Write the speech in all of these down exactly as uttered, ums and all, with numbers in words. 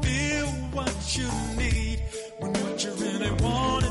Feel what you need when what you really want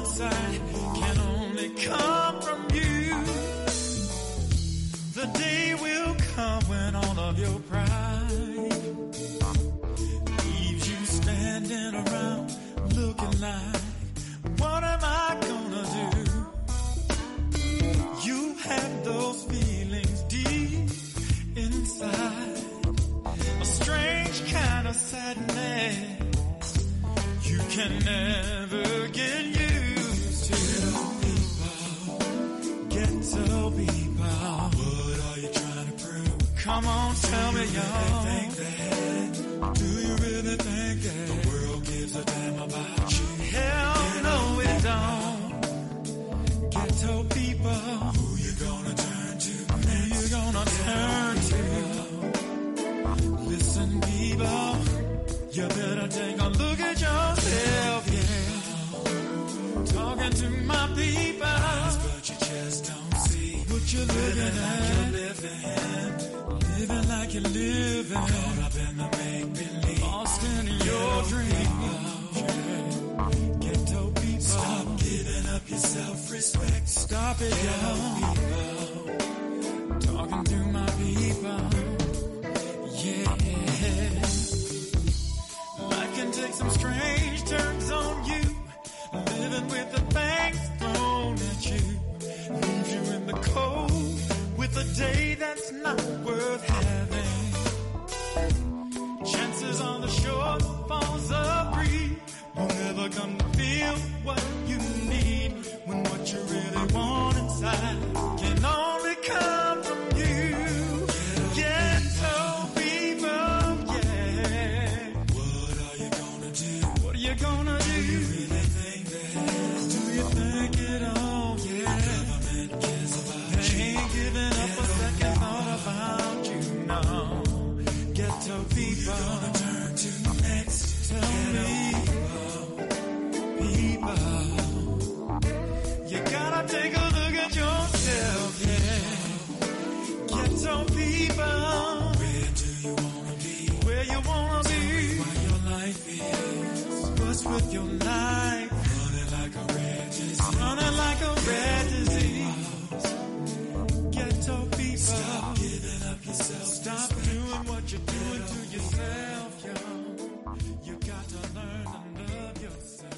inside can only now take a look at yourself, yeah. Get some people. Where do you wanna be? Where you wanna be? What your life is. What's with your life? Running like a red disease. Running like a red disease. Get some people. Stop giving up yourself. Stop doing what you're doing to yourself, yo. You got to learn to love yourself.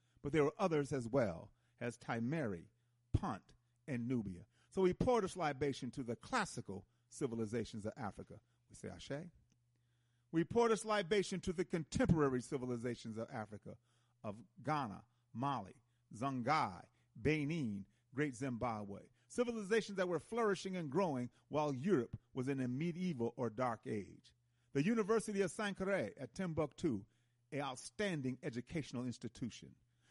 But there were others as well, as Timeri, Punt, and Nubia. So we pour this libation to the classical civilizations of Africa. We say Ashe. We pour this libation to the contemporary civilizations of Africa, of Ghana, Mali, Songhai, Benin, Great Zimbabwe, civilizations that were flourishing and growing while Europe was in a medieval or dark age. The University of Sankore at Timbuktu, an outstanding educational institution.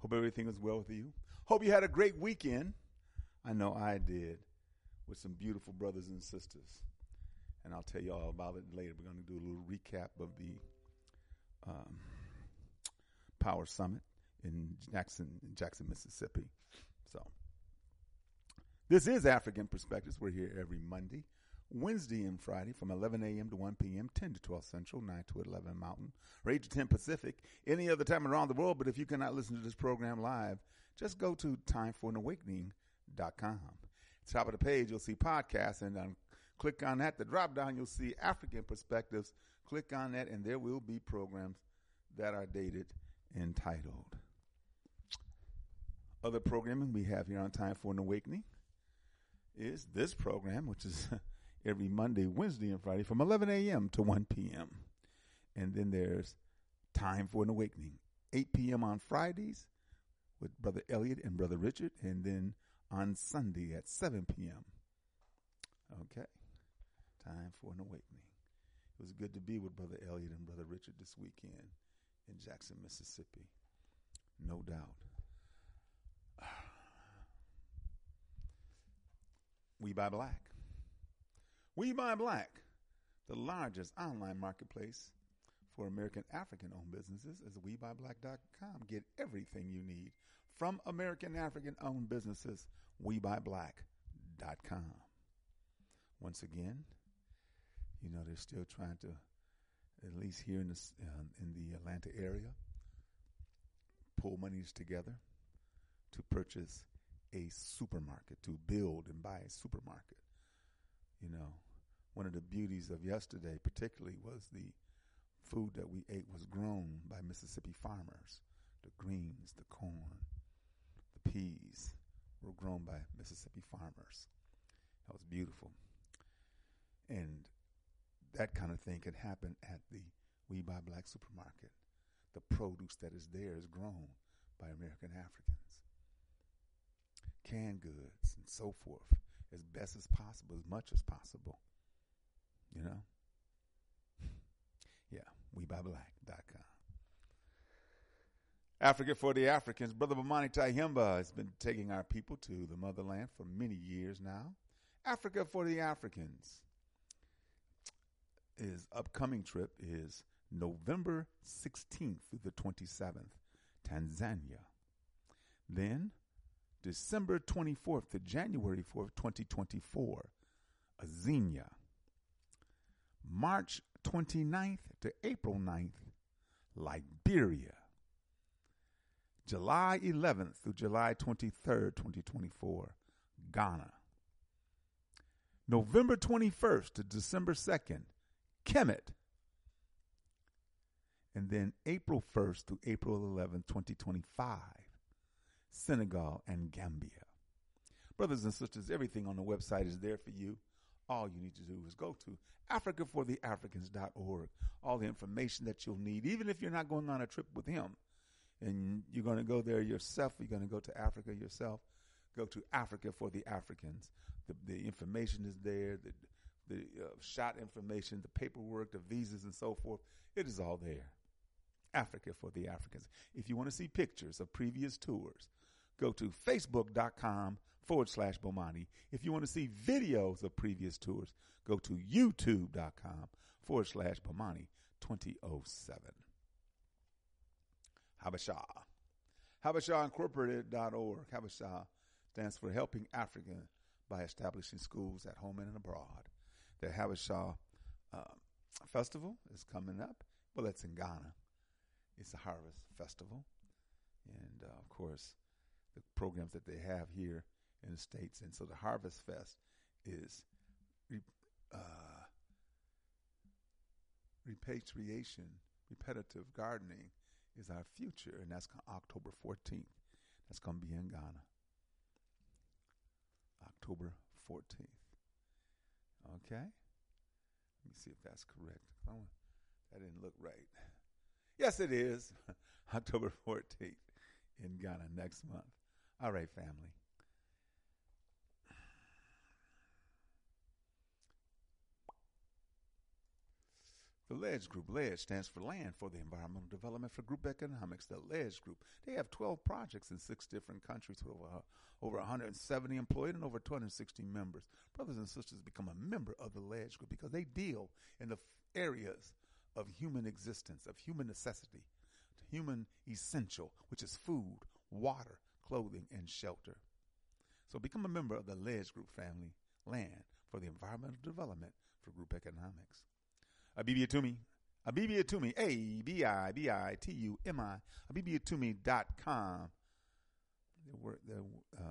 Hope everything is well with you. Hope you had a great weekend. I know I did, with some beautiful brothers and sisters. And I'll tell you all about it later. We're going to do a little recap of the um, Power Summit in Jackson, Jackson, Mississippi. So this is African Perspectives. We're here every Monday, Wednesday, and Friday from eleven a.m. to one p.m., ten to twelve Central, nine to eleven Mountain, or eight to ten Pacific, any other time around the world. But if you cannot listen to this program live, just go to time for an awakening dot com. Top of the page, you'll see podcasts, and um, click on that. The drop down, you'll see African Perspectives. Click on that, and there will be programs that are dated and titled. Other programming we have here on Time for an Awakening is this program, which is every Monday, Wednesday, and Friday from eleven a.m. to one p.m. And then there's Time for an Awakening, eight p.m. on Fridays with Brother Elliot and Brother Richard, and then on Sunday at seven p.m. Okay, Time for an Awakening. It was good to be with Brother Elliot and Brother Richard this weekend in Jackson, Mississippi, no doubt. We Buy Black. We Buy Black, the largest online marketplace for American African-owned businesses, is we buy black dot com. Get everything you need from American African-owned businesses, we buy black dot com. Once again, you know, they're still trying to, at least here in the, uh, in the Atlanta area, pull monies together to purchase a supermarket, to build and buy a supermarket. You know, one of the beauties of yesterday particularly was the food that we ate was grown by Mississippi farmers. The greens, the corn, the peas were grown by Mississippi farmers. That was beautiful. And that kind of thing can happen at the We Buy Black supermarket. The produce that is there is grown by American Africans. Canned goods and so forth, as best as possible, as much as possible. You know? Yeah, we buy black dot com. Africa for the Africans. Brother Bamani Tahimba has been taking our people to the motherland for many years now. Africa for the Africans. His upcoming trip is November sixteenth through the twenty-seventh, Tanzania. Then December twenty-fourth to January fourth, twenty twenty-four, Azania. March twenty-ninth to April ninth, Liberia. July eleventh through July twenty-third, twenty twenty-four, Ghana. November twenty-first to December second, Kemet. And then April first through April eleventh, twenty twenty-five, Senegal and Gambia. Brothers and sisters, everything on the website is there for you. All you need to do is go to africa for the africans dot org. All the information that you'll need, even if you're not going on a trip with him and you're going to go there yourself, you're going to go to Africa yourself, go to Africa for the Africans. The, the information is there, the the uh, shot information, the paperwork, the visas, and so forth. It is all there. Africa for the Africans. If you want to see pictures of previous tours, go to facebook.com forward slash Bomani. If you want to see videos of previous tours, go to youtube.com forward slash Bomani 2007. Habesha. Habesha Incorporated dot org. Habesha stands for Helping Africa by Establishing Schools at Home and Abroad. The Habesha uh, Festival is coming up. Well, it's in Ghana. It's a harvest festival. And, uh, of course, the programs that they have here in the States. And so the Harvest Fest is uh, repatriation, repetitive gardening is our future. And that's October fourteenth. That's going to be in Ghana. October fourteenth. Okay. Let me see if that's correct. Oh, that didn't look right. Yes, it is. October fourteenth in Ghana next month. All right, family. The Ledge Group. Ledge stands for Land for the Environmental Development for Group Economics. The Ledge Group. They have twelve projects in six different countries with over, over one hundred seventy employed and over two hundred sixty members. Brothers and sisters, become a member of the Ledge Group because they deal in the f- areas of human existence, of human necessity, human essential, which is food, water, clothing, and shelter. So become a member of the Ledge Group family, Land for the Environmental Development for Group Economics. Abibitumi, Abibitumi, A B I B I T U M I, Abibitumi dot com. Uh,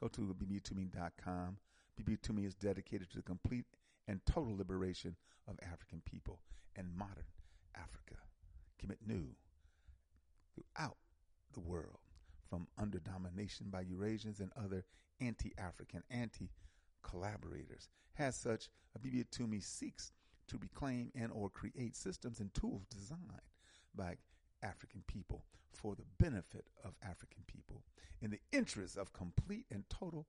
go to Abibitumi dot com. Abibitumi is dedicated to the complete and total liberation of African people and modern Africa. Kemet new throughout the world from under domination by Eurasians and other anti-African, anti-collaborators. As such, Abibitumi seeks to reclaim and or create systems and tools designed by African people for the benefit of African people in the interest of complete and total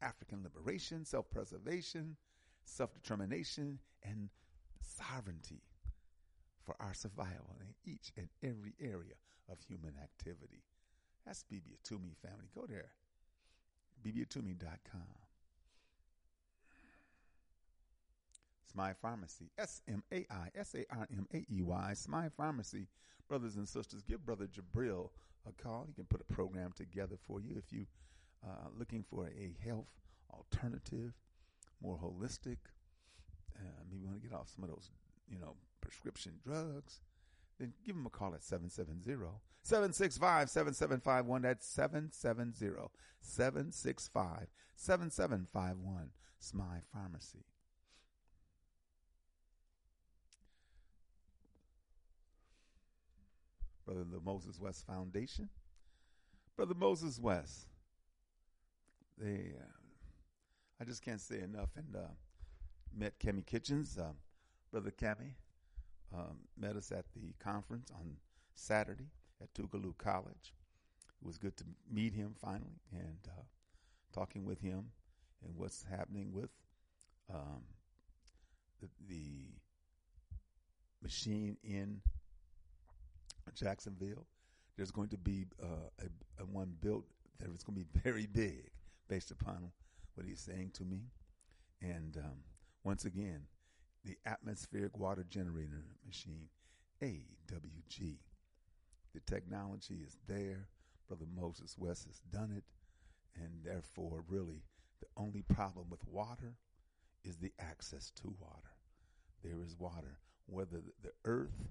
African liberation, self-preservation, self-determination, and sovereignty for our survival in each and every area of human activity. That's Abibitumi, family. Go there. Abibitumi dot com. S M I Pharmacy, S M A I S A R M A E Y, S M I Pharmacy. Brothers and sisters, give Brother Jabril a call. He can put a program together for you if you are uh, looking for a health alternative, more holistic. Uh, maybe you want to get off some of those, you know, prescription drugs. Then give him a call at seven seven zero, seven six five, seven seven five one. That's seven seven zero, seven six five, seven seven five one, S M I Pharmacy. Brother the Moses West Foundation. Brother Moses West. They, uh, I just can't say enough. And uh, met Kemi Kitchens. Um, Brother Kemi um, met us at the conference on Saturday at Tougaloo College. It was good to meet him finally and uh, talking with him and what's happening with um, the, the machine in Jacksonville. There's going to be uh, a, a one built that is going to be very big based upon what he's saying to me. And um, once again, the Atmospheric Water Generator Machine, A W G. The technology is there. Brother Moses West has done it. And therefore, really, the only problem with water is the access to water. There is water. Whether the earth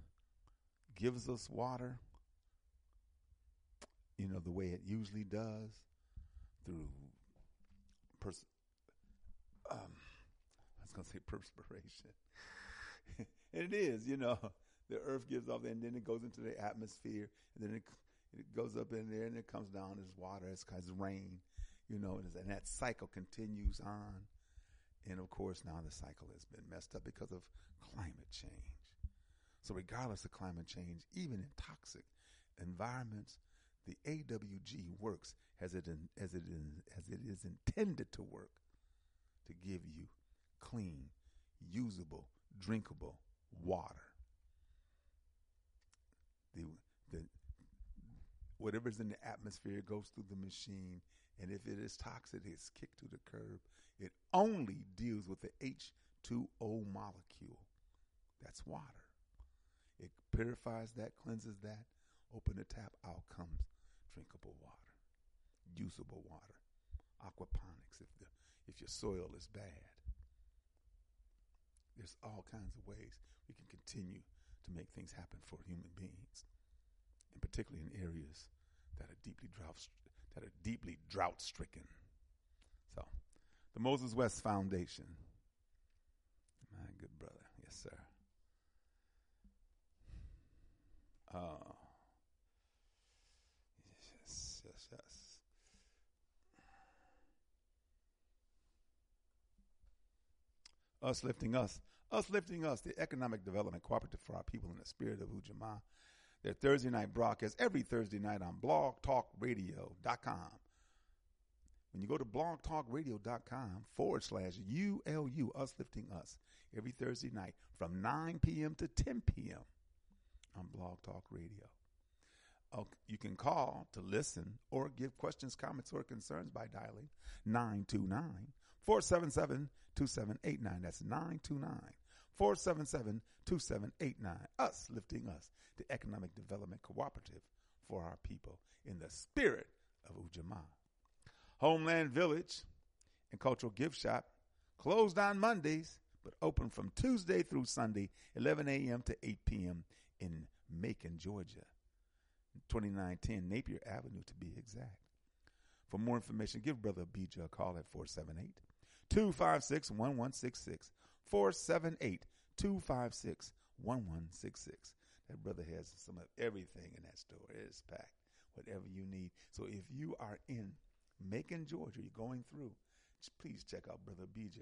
gives us water, you know, the way it usually does, through pers- um, I was going to say perspiration. And it is, you know, the earth gives off, and then it goes into the atmosphere, and then it, c- it goes up in there, and it comes down as water, as kind of rain, you know, and, and that cycle continues on. And of course, now the cycle has been messed up because of climate change. So regardless of climate change, even in toxic environments, the A W G works as it in, as it in, as it is intended to work, to give you clean, usable, drinkable water. whatever's in the atmosphere goes through the machine, and if it is toxic, it's kicked to the curb. It only deals with the H two O molecule. That's water. It purifies that, cleanses that. Open the tap, out comes drinkable water, usable water, aquaponics if the if your soil is bad. There's all kinds of ways we can continue to make things happen for human beings, and particularly in areas that are deeply drought that are deeply drought stricken. So, the Moses West Foundation, my good brother, yes sir. Uh, yes, yes, yes. Us Lifting Us. Us Lifting Us, the economic development cooperative for our people in the spirit of Ujamaa. Their Thursday night broadcast every Thursday night on blog talk radio dot com. When you go to blog talk radio dot com forward slash U L U, Us Lifting Us, every Thursday night from nine p.m. to ten p.m. on Blog Talk Radio. Uh, you can call to listen or give questions, comments, or concerns by dialing nine two nine, four seven seven, two seven eight nine. That's nine two nine, four seven seven, two seven eight nine. Us Lifting Us, the economic development cooperative for our people in the spirit of Ujamaa. Homeland Village and Cultural Gift Shop closed on Mondays, but open from Tuesday through Sunday, eleven a.m. to eight p.m. in Macon, Georgia, twenty-nine ten Napier Avenue to be exact. For more information, give Brother B J a call at four seven eight, two five six, one one six six, four seven eight, two five six, one one six six. That brother has some of everything in that store. It is packed, whatever you need. So if you are in Macon, Georgia, you're going through, please check out Brother B J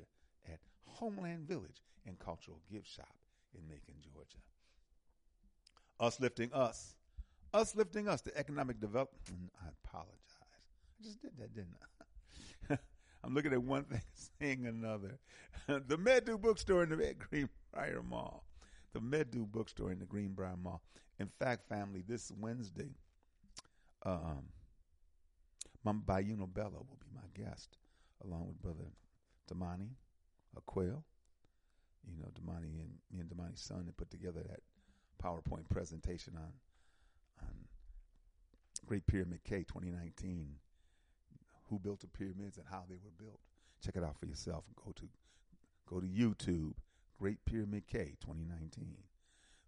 at Homeland Village and Cultural Gift Shop in Macon, Georgia. Us Lifting Us. Us Lifting Us, the economic development. I apologize. I just did that, didn't I? I'm looking at one thing, saying another. The Medu Bookstore in the Greenbrier Mall. The Medu Bookstore in the Greenbrier Mall. In fact, family, this Wednesday, um, Mama Bayyinah Bello will be my guest, along with Brother Damani Aquail. You know, Damani and me and Damani's son had put together that PowerPoint presentation on on Great Pyramid K twenty nineteen. Who built the pyramids and how they were built. Check it out for yourself. Go to go to YouTube, Great Pyramid K twenty nineteen.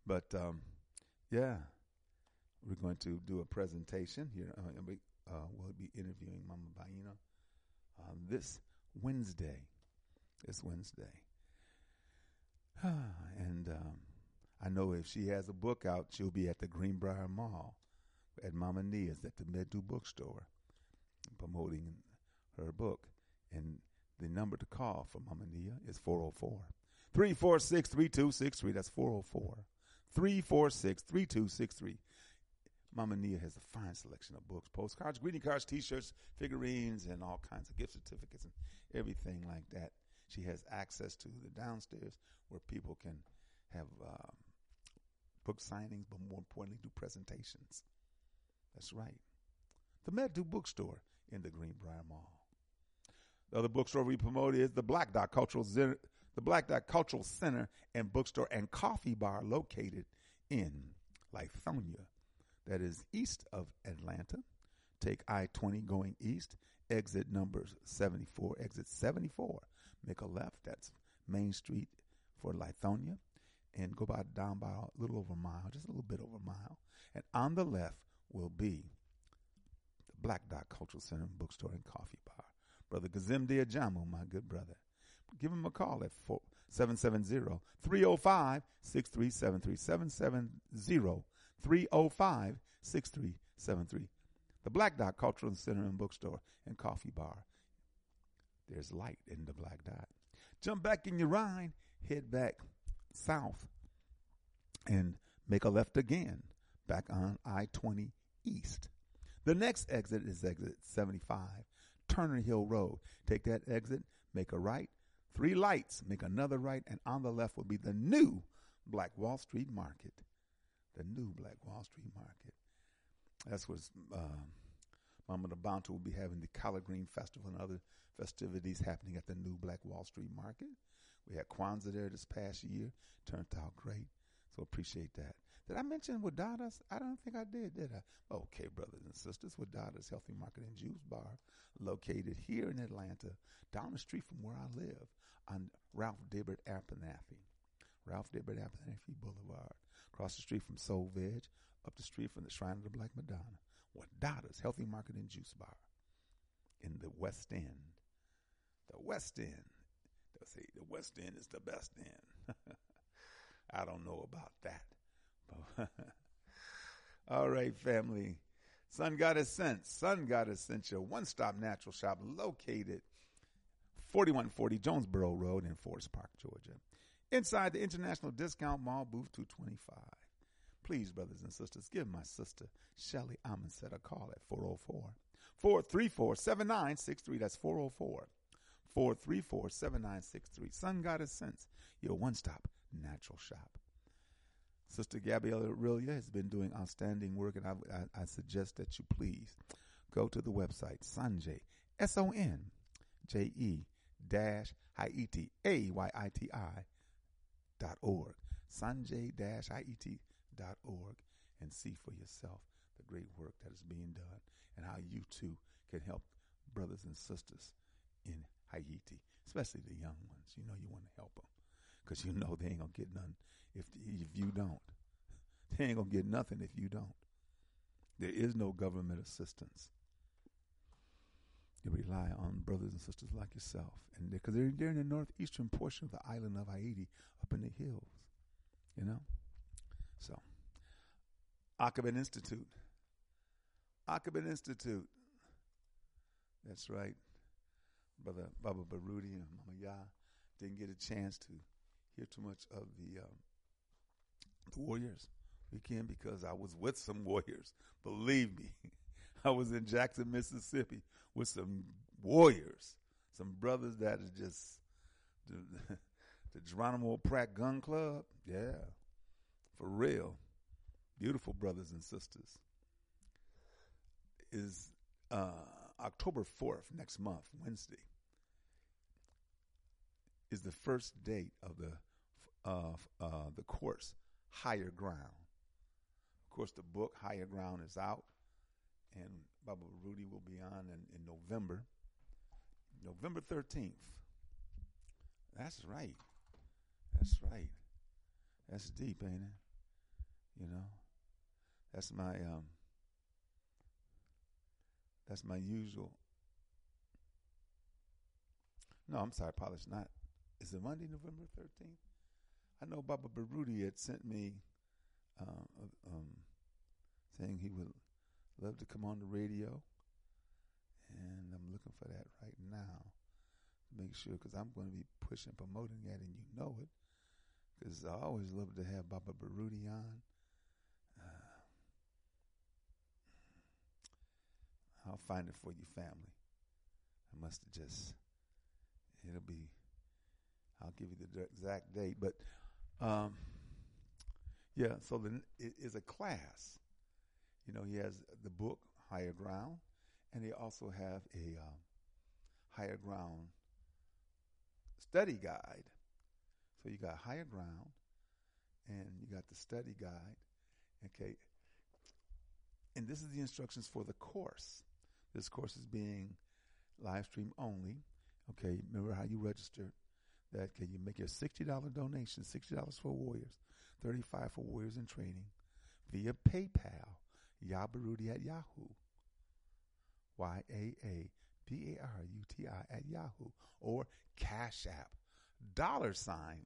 But, um, yeah, we're going to do a presentation here. Uh, we, uh, we'll be interviewing Mama Bayyinah uh, this Wednesday. This Wednesday. And um, I know if she has a book out, she'll be at the Greenbrier Mall at Mama Nia's at the Medu Bookstore, promoting her book. And the number to call for Mama Nia is four oh four, three four six, three two six three. That's four oh four, three four six, three two six three. Mama Nia has a fine selection of books, postcards, greeting cards, t-shirts, figurines, and all kinds of gift certificates and everything like that. She has access to the downstairs where people can have um, book signings, but more importantly, do presentations. That's right. The Medu Bookstore in the Greenbrier Mall. The other bookstore we promote is the Black Dot Cultural Center, the Black Dot Cultural Center and Bookstore and Coffee Bar located in Lithonia, that is east of Atlanta. Take I twenty going east, exit number seventy-four, exit seventy-four. Make a left. That's Main Street for Lithonia, and go by down by a little over a mile, just a little bit over a mile, and on the left will be Black Dot Cultural Center, Bookstore, and Coffee Bar. Brother Kazim Diajamu, my good brother. Give him a call at seven seven zero, three zero five, six three seven three. seven seven zero, three zero five, six three seven three. The Black Dot Cultural Center and Bookstore and Coffee Bar. There's light in the Black Dot. Jump back in your ride, head back south, and make a left again, back on I twenty East. The next exit is exit seventy-five, Turner Hill Road. Take that exit, make a right, three lights, make another right, and on the left will be the new Black Wall Street Market. The new Black Wall Street Market. That's what uh, Mama Nabanta will be having the Collard Green Festival and other festivities happening at the new Black Wall Street Market. We had Kwanzaa there this past year. Turned out great. So appreciate that. Did I mention Wadada's? I don't think I did, did I? Okay, brothers and sisters, Wadada's Healthy Market and Juice Bar, located here in Atlanta, down the street from where I live, on Ralph Dibbert Abernathy. Ralph Dibbert Abernathy Boulevard, across the street from Soul Veg, up the street from the Shrine of the Black Madonna. Wadada's Healthy Market and Juice Bar in the West End. The West End. They'll say the West End is the best end. I don't know about that. But all right, family. Sun Goddess Scent. Sun Goddess Essential. One-stop natural shop located forty-one forty Jonesboro Road in Forest Park, Georgia. Inside the International Discount Mall, booth two twenty-five. Please, brothers and sisters, give my sister Shelly Amundset a call at four oh four, four three four, seven nine six three. That's four oh four, four three four, seven nine six three. Sun Goddess Scent, your one-stop natural shop. Sister Gabriella Aurelia has been doing outstanding work, and I, I, I suggest that you please go to the website Sonjay, S O N J E dash I E T, A Y I T I dot org, Sonjay dash I E T dot org, and see for yourself the great work that is being done and how you too can help brothers and sisters in Haiti, especially the young ones. You know you want to help them. Because you know they ain't going to get none if if you don't. They ain't going to get nothing if you don't. There is no government assistance. You rely on brothers and sisters like yourself. And because they're, they're, they're in the northeastern portion of the island of Haiti, up in the hills. You know? So, Akaban Institute. Akaban Institute. That's right. Brother Baba Baruti and Mama Ya didn't get a chance to hear too much of the, um, the Warriors weekend because I was with some Warriors. Believe me, I was in Jackson, Mississippi with some Warriors, some brothers that is just the, the Geronimo Pratt Gun Club. Yeah, for real. Beautiful brothers and sisters. Is uh, October fourth, next month, Wednesday, is the first date of the of uh, the course, Higher Ground. Of course, the book, Higher Ground, is out, and Baba Rudy will be on in, in November. November thirteenth. That's right. That's right. That's deep, ain't it? You know? That's my, um, that's my usual. No, I'm sorry, probably it's not. Is it Monday, November thirteenth? I know Baba Baruti had sent me um, uh, um, saying he would love to come on the radio. And I'm looking for that right now. Make sure, because I'm going to be pushing, promoting that, and you know it. Because I always love to have Baba Baruti on. Uh, I'll find it for you, family. I must have just, it'll be, I'll give you the exact date, but um, yeah, so the, it is a class. You know, he has the book, Higher Ground, and they also have a um, Higher Ground study guide. So you got Higher Ground, and you got the study guide, okay? And this is the instructions for the course. This course is being live stream only, okay? Remember how you registered. That can you make your sixty dollars donation, sixty dollars for Warriors, thirty-five dollars for Warriors in Training, via PayPal, Yabaruti at Yahoo, Y A A B A R U T I at Yahoo, or Cash App, dollar sign,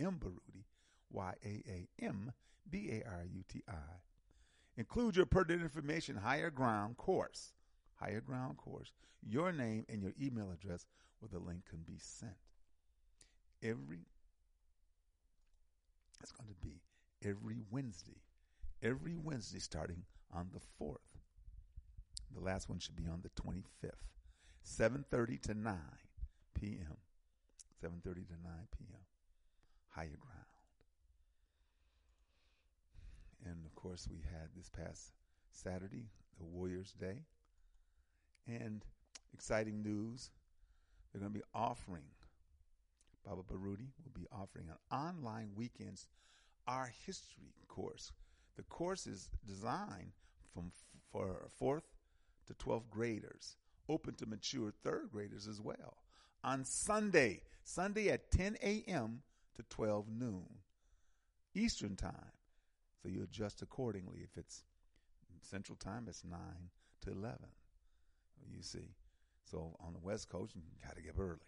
Yambaruti, Y A A M B A R U T I. Include your pertinent information, Higher Ground course, Higher Ground course, your name and your email address where the link can be sent. Every, it's going to be every Wednesday, every Wednesday starting on the fourth. The last one should be on the twenty-fifth, seven thirty to nine p.m., seven thirty to nine p.m., Higher Ground. And, of course, we had this past Saturday, the Warriors' Day. And exciting news, they're going to be offering, Baba Baruti will be offering an online weekends Our History course. The course is designed from f- for fourth to twelfth graders, open to mature third graders as well. On Sunday, Sunday at ten a.m. to twelve noon Eastern time. So you adjust accordingly. If it's Central time, it's nine to eleven, you see. So on the West Coast, you got to get up early.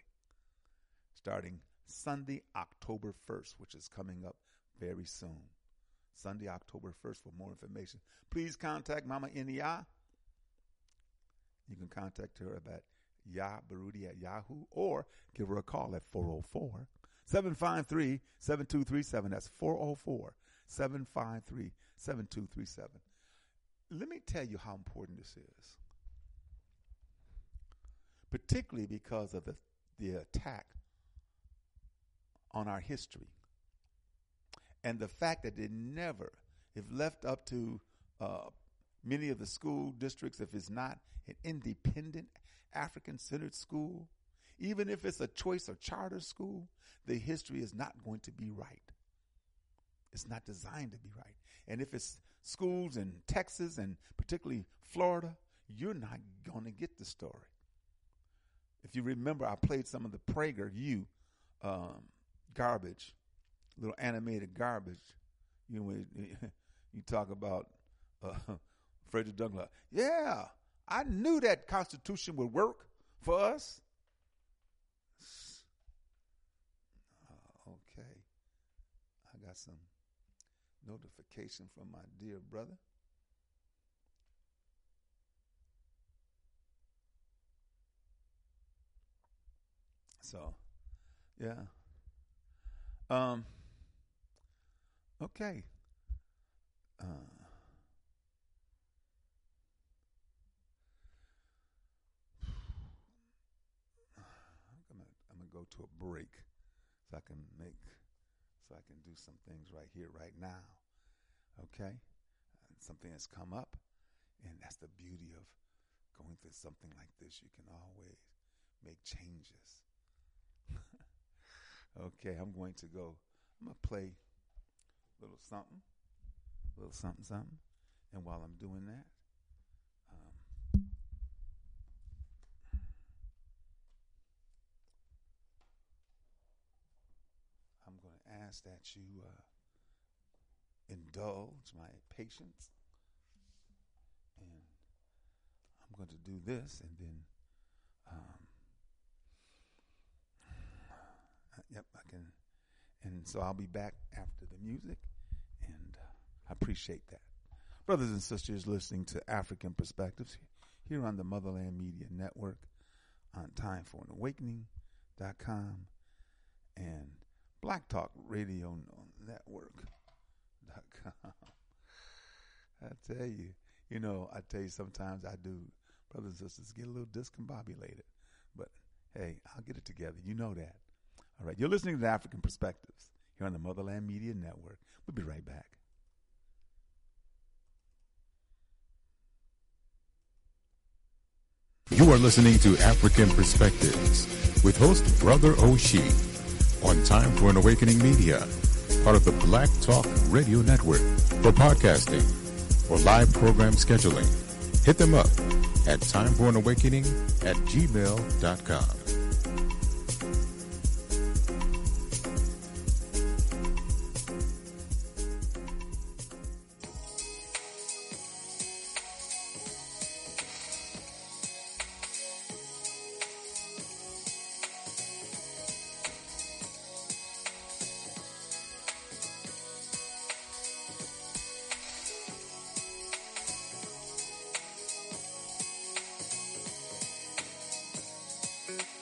Starting Sunday, October first, which is coming up very soon. Sunday, October first, for more information. Please contact Mama Nia. You can contact her at yabaruti at Yahoo or give her a call at four oh four, seven five three, seven two three seven. That's four oh four, seven five three, seven two three seven. Let me tell you how important this is, particularly because of the, the attack on our history and the fact that it never, if left up to uh, many of the school districts, if it's not an independent African-centered school, even if it's a choice or charter school, the history is not going to be right. It's not designed to be right. And if it's schools in Texas and particularly Florida, you're not going to get the story. If you remember, I played some of the PragerU um, garbage, little animated garbage. You know, when you talk about uh, Frederick Douglass. Yeah, I knew that Constitution would work for us. Okay, I got some notification from my dear brother. So, yeah. Um. Okay. Uh, I'm gonna I'm gonna go to a break, so I can make so I can do some things right here, right now. Okay, and something has come up, and that's the beauty of going through something like this. You can always make changes. Okay, I'm going to go. I'm going to play a little something, a little something, something. And while I'm doing that, um, I'm going to ask that you uh, indulge my patience. And I'm going to do this and then... Um, Yep, I can, and so I'll be back after the music, and uh, I appreciate that. Brothers and sisters listening to Afrikan Perspectives here on the Motherland Media Network, on Time for an Awakening dot com and Black Talk Radio Network dot com. I tell you, you know, I tell you sometimes I do, brothers and sisters, get a little discombobulated, but hey, I'll get it together. You know that. All right, you're listening to the Afrikan Perspectives here on the Motherland Media Network. We'll be right back. You are listening to Afrikan Perspectives with host Brother Oshie on Time for an Awakening Media, part of the Black Talk Radio Network. For podcasting or live program scheduling, hit them up at timeforanawakening at gmail dot com. Thank you.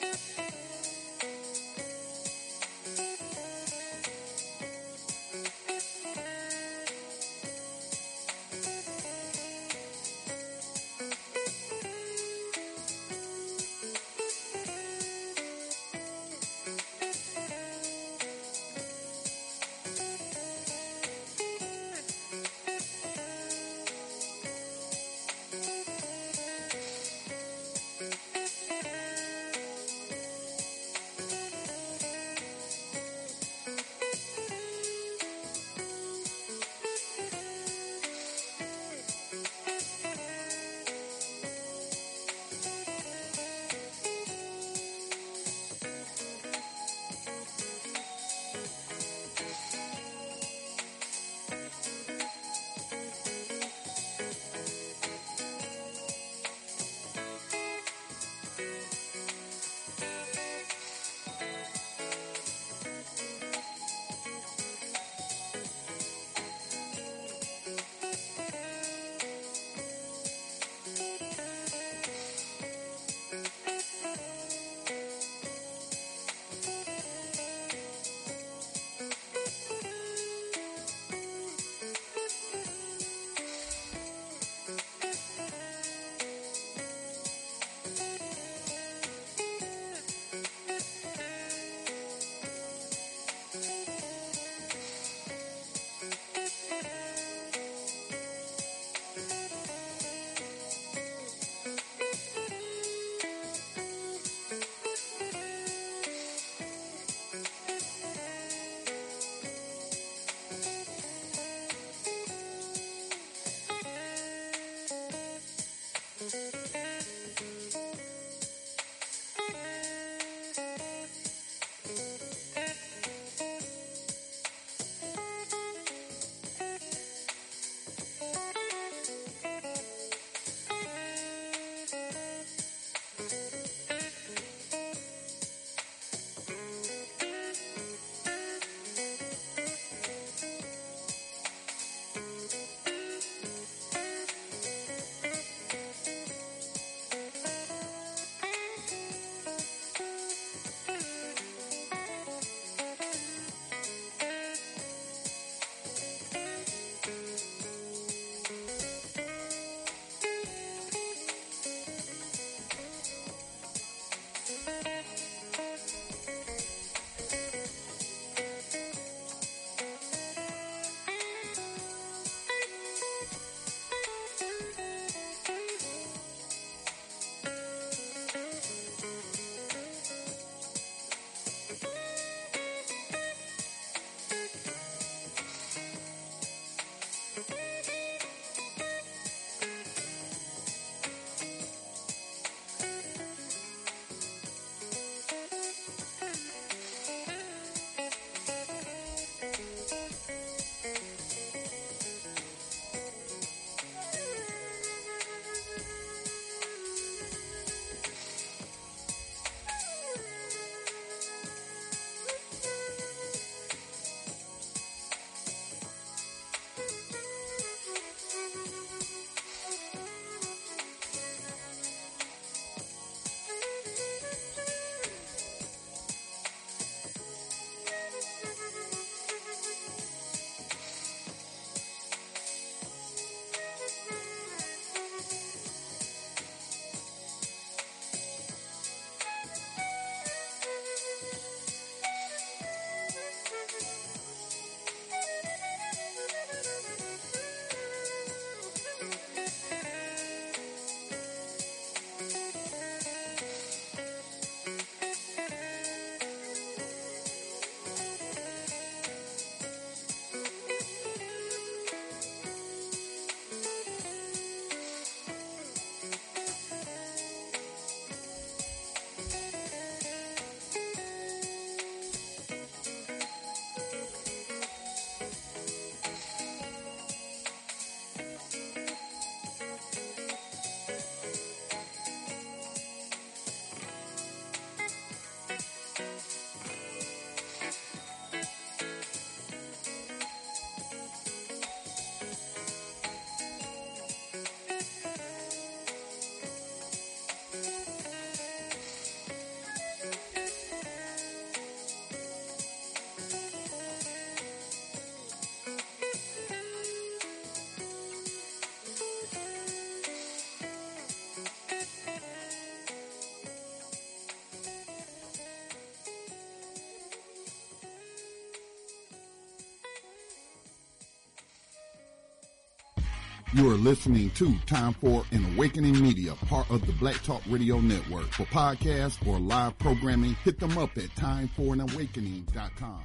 You are listening to Time for an Awakening Media, part of the Black Talk Radio Network. For podcasts or live programming, hit them up at time for an awakening dot com.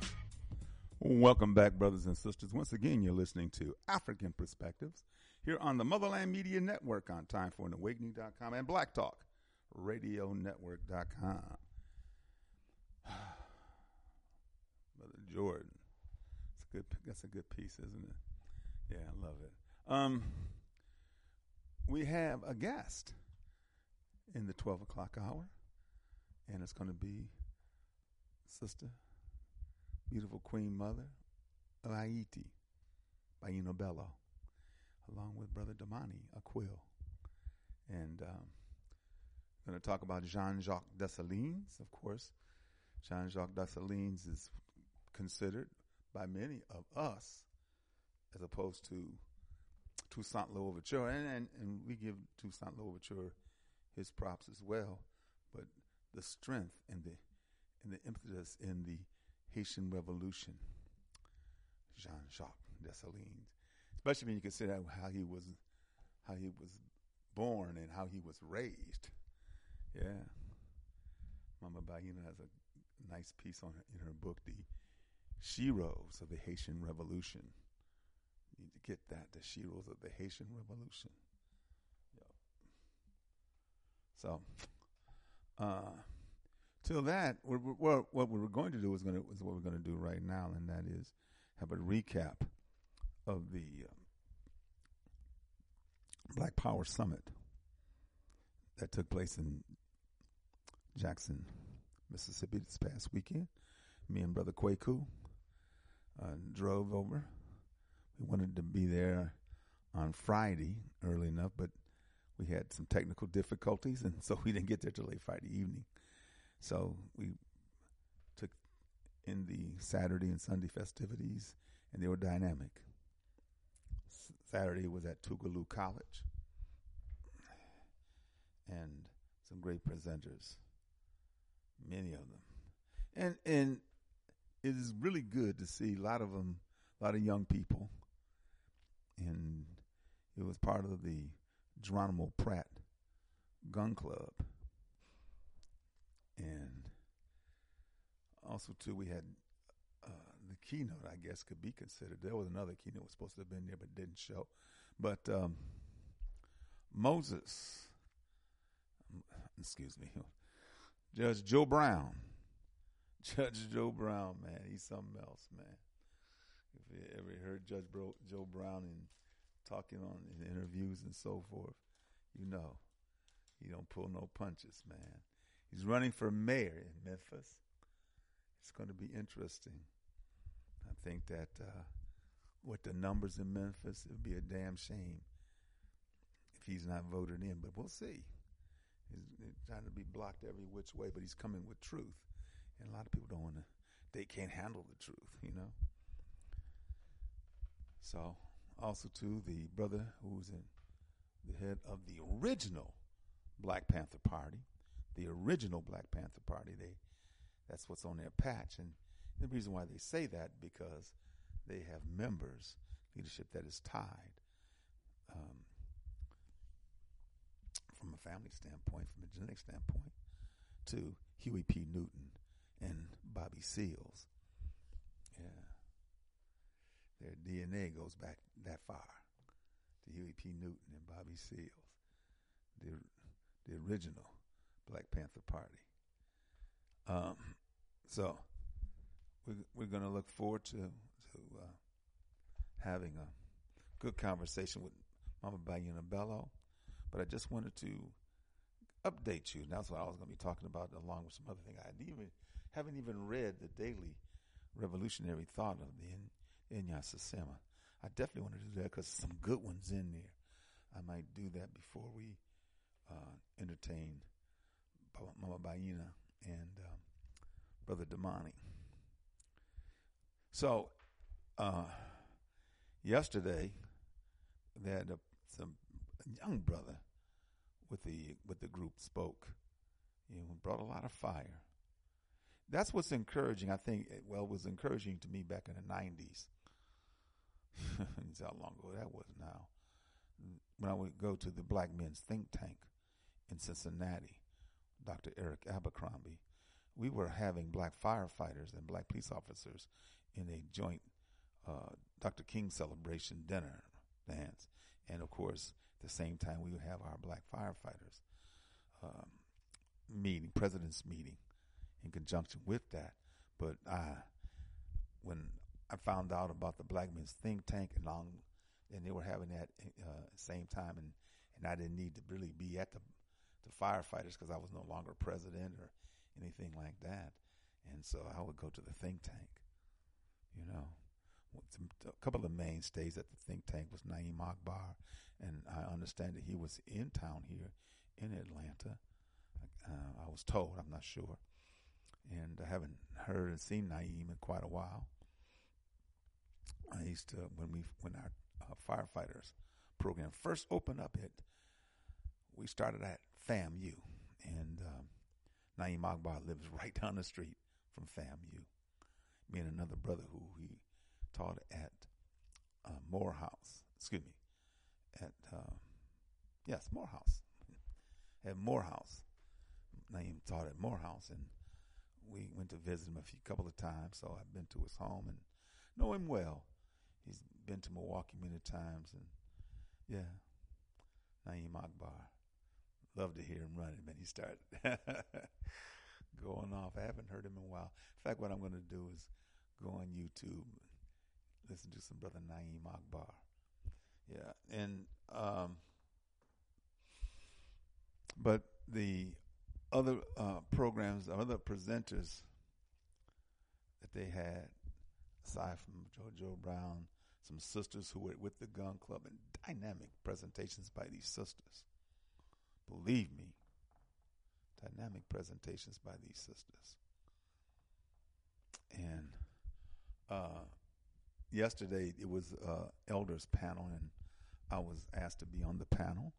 Welcome back, brothers and sisters. Once again, you're listening to African Perspectives here on the Motherland Media Network on time for an awakening dot com and black talk radio network dot com. Brother Jordan, it's a good, that's a good piece, isn't it? Yeah, I love it. Um, we have a guest in the twelve o'clock hour, and it's going to be Sister, beautiful Queen Mother of Haiti, Bayyinah Bello, along with Brother Damani Aquail. And um, we're going to talk about Jean-Jacques Dessalines, of course. Jean-Jacques Dessalines is considered by many of us, as opposed to Toussaint Louverture, and, and, and we give Toussaint Louverture his props as well, but the strength and the and the impetus in the Haitian Revolution, Jean-Jacques Dessalines, especially when you consider how he was how he was born and how he was raised. Yeah, Mama Bayyinah has a nice piece on her, in her book, The Sheroes of the Haitian Revolution. Need to get that, the Sheroes of the Haitian Revolution. Yep. So, uh, till that, we're, we're, what we're going to do is, gonna, is what we're going to do right now, and that is have a recap of the um, Black Power Summit that took place in Jackson, Mississippi this past weekend. Me and Brother Kwaku uh, drove over. We wanted to be there on Friday early enough, but we had some technical difficulties, and so we didn't get there till late Friday evening. So we took in the Saturday and Sunday festivities, and they were dynamic. S- Saturday was at Tougaloo College, and some great presenters, many of them. And, and it is really good to see a lot of them, a lot of young people. And it was part of the Geronimo Pratt Gun Club. And also, too, we had uh, the keynote, I guess, could be considered. There was another keynote that was supposed to have been there but didn't show. But um, Moses, excuse me, Judge Joe Brown. Judge Joe Brown, man, he's something else, man. If you ever heard Judge Bro- Joe Brown and talking on in interviews and so forth, you know he don't pull no punches, man. He's running for mayor in Memphis. It's going to be interesting. I think that uh, with the numbers in Memphis, it would be a damn shame if he's not voted in, but we'll see. He's trying to be blocked every which way, but he's coming with truth. And a lot of people don't want to, they can't handle the truth, you know. So, also too, the brother who was in the head of the original Black Panther Party, the original Black Panther Party, they that's what's on their patch. And the reason why they say that, because they have members, leadership that is tied um, from a family standpoint, from a genetic standpoint, to Huey P. Newton and Bobby Seals. Yeah. Their D N A goes back that far to Huey P. Newton and Bobby Seals, the the original Black Panther Party. Um, so we're, we're going to look forward to, to uh, having a good conversation with Mama Bayyinah Bello, but I just wanted to update you. And that's what I was going to be talking about, along with some other things. I didn't even, haven't even read the Daily Revolutionary Thought of the In-Yat-Sasem. I definitely want to do that because some good ones in there. I might do that before we uh, entertain Mama Bayyinah and um, Brother Damani. So, uh, yesterday, they had a, some young brother with the with the group spoke. You know, brought a lot of fire. That's what's encouraging, I think. Well, it was encouraging to me back in the nineties. That's how long ago that was now. when I would go to the Black Men's Think Tank in Cincinnati, Doctor Eric Abercrombie, we were having black firefighters and black police officers in a joint uh, Doctor King celebration dinner dance. And, of course, at the same time, we would have our black firefighters um, meeting, president's meeting, in conjunction with that. But I, when I found out about the Black Men's Think Tank, and, long, and they were having that uh, same time, and, and I didn't need to really be at the, the firefighters because I was no longer president or anything like that. And so I would go to the think tank, you know. A couple of mainstays at the think tank was Naeem Akbar, and I understand that he was in town here in Atlanta. Uh, I was told, I'm not sure. And I haven't heard and seen Naeem in quite a while. I used to, when we, when our uh, firefighters program first opened up, it, we started at FAMU, and um, Naeem Akbar lives right down the street from FAMU. Me and another brother who he taught at uh, Morehouse, excuse me, at, um, yes, Morehouse, at Morehouse. Naeem taught at Morehouse, and we went to visit him a few couple of times, so I've been to his home and know him well. He's been to Milwaukee many times, and yeah, Naeem Akbar. Love to hear him running, man. He started going off. I haven't heard him in a while. In fact, what I'm going to do is go on YouTube, listen to some Brother Naeem Akbar. Yeah, and um, but the other uh, programs, other presenters that they had, aside from JoJo Brown, some sisters who were with the Gun Club, and dynamic presentations by these sisters. Believe me, dynamic presentations by these sisters. And uh, yesterday it was uh, elders panel, and I was asked to be on the panel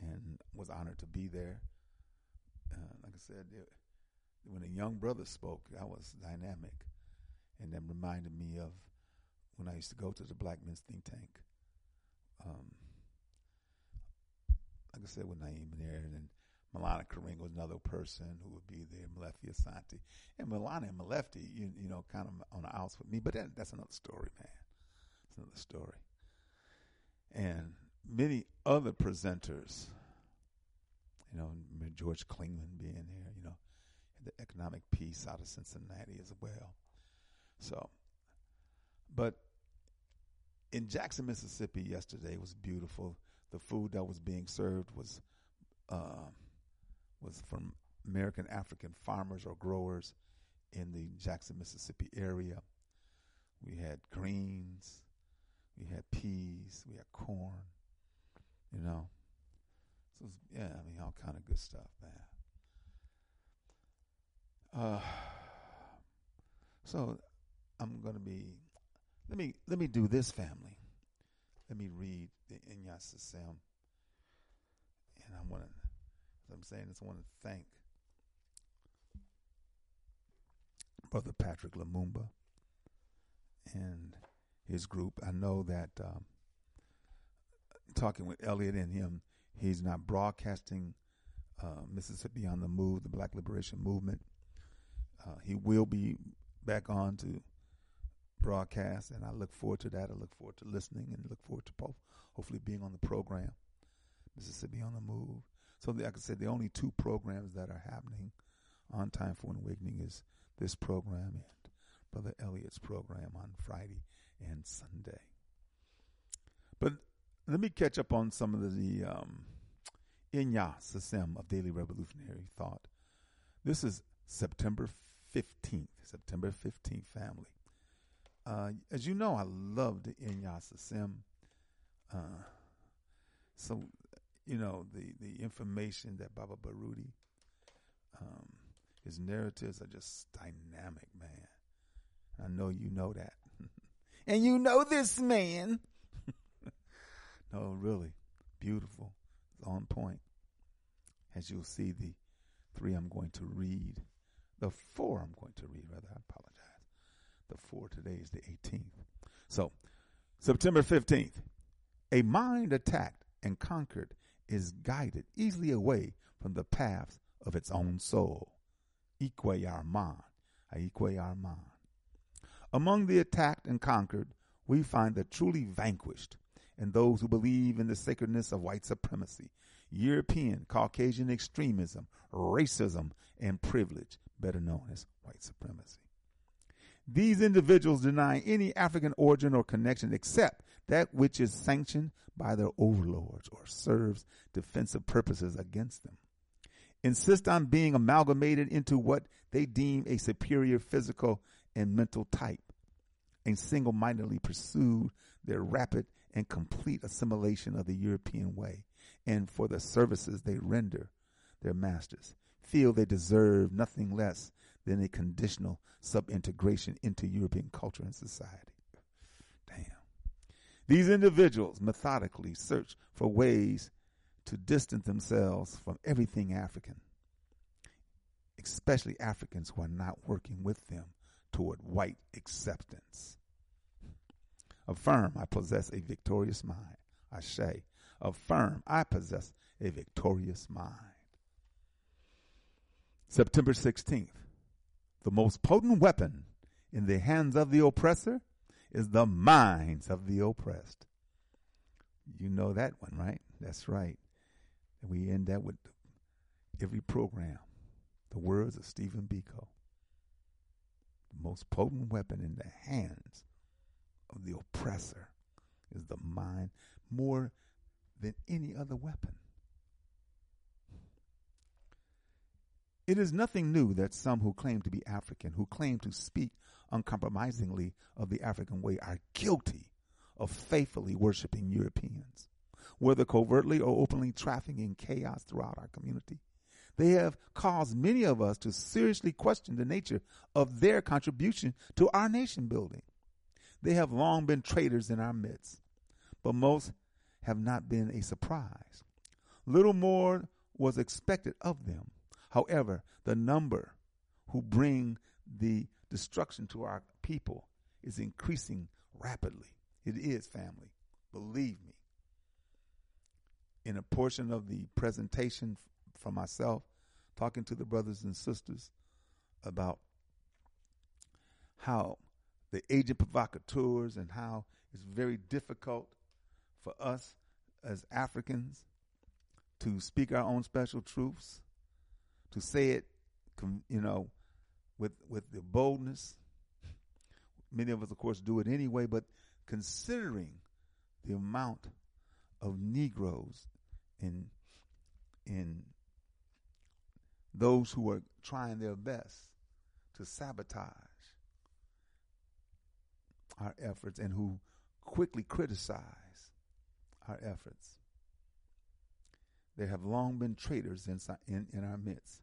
and was honored to be there. Uh, like I said, it, when a young brother spoke, I was dynamic, and that reminded me of when I used to go to the Black Men's Think Tank. Um, like I said, with Naeem there, and then Milana Karinga was another person who would be there, Malefi Asante. And Milana and Malefi, you, you know, kind of on the outs with me, but that, that's another story, man. It's another story. And many other presenters, you know, George Klingman being there, you know, the economic piece out of Cincinnati as well. So, but in Jackson, Mississippi yesterday was beautiful. The food that was being served was uh, was from American African farmers or growers in the Jackson, Mississippi area. We had greens, we had peas, we had corn, you know. So it was, yeah, I mean, all kind of good stuff, man. Uh, so I'm gonna be. Let me let me do this, family. Let me read the In-Yat-Sasem, and I want to, as I'm saying this, I want to thank Brother Patrick Lumumba and his group. I know that um, talking with Elliot and him, he's not broadcasting uh, Mississippi on the Move, the Black Liberation Movement. Uh, he will be back on to broadcast, and I look forward to that. I look forward to listening and look forward to po- hopefully being on the program, Mississippi on the Move. So the, like I said, the only two programs that are happening on Time for an Awakening is this program and Brother Elliot's program on Friday and Sunday. But let me catch up on some of the, the um, In-Yat-Sasem of Daily Revolutionary Thought. This is September fifteenth, September fifteenth, family. Uh, as you know, I love the In-Yat-Sasem. Uh, so, you know, the, the information that Baba Baruti, um, his narratives are just dynamic, man. I know you know that. And you know this, man. No, really. Beautiful. It's on point. As you'll see, the three I'm going to read, the four I'm going to read, rather, I apologize. The four today is the eighteenth. So, September fifteenth, a mind attacked and conquered is guided easily away from the paths of its own soul. Ikwe-Yarman, Ikwe-Yarman. Among the attacked and conquered, we find the truly vanquished and those who believe in the sacredness of white supremacy, European, Caucasian extremism, racism, and privilege, better known as white supremacy. These individuals deny any African origin or connection except that which is sanctioned by their overlords or serves defensive purposes against them. Insist on being amalgamated into what they deem a superior physical and mental type, and single-mindedly pursued their rapid and complete assimilation of the European way, and for the services they render their masters, feel they deserve nothing less than a conditional subintegration into European culture and society. Damn. These individuals methodically search for ways to distance themselves from everything African, especially Africans who are not working with them toward white acceptance. Affirm, I possess a victorious mind. Ashe. Affirm, I possess a victorious mind. September sixteenth. The most potent weapon in the hands of the oppressor is the minds of the oppressed. You know that one, right? That's right. And we end that with every program. The words of Stephen Biko. The most potent weapon in the hands of the oppressor is the mind, more than any other weapon. It is nothing new that some who claim to be African, who claim to speak uncompromisingly of the African way, are guilty of faithfully worshiping Europeans, whether covertly or openly trafficking chaos throughout our community. They have caused many of us to seriously question the nature of their contribution to our nation building. They have long been traitors in our midst, but most have not been a surprise. Little more was expected of them. However, the number who bring the destruction to our people is increasing rapidly. It is, family. Believe me. In a portion of the presentation from myself, talking to the brothers and sisters about how the agent provocateurs and how it's very difficult for us as Africans to speak our own special truths, to say it, you know, with with the boldness. Many of us, of course, do it anyway, but considering the amount of Negroes in in those who are trying their best to sabotage our efforts and who quickly criticize our efforts. There have long been traitors in, in, in our midst,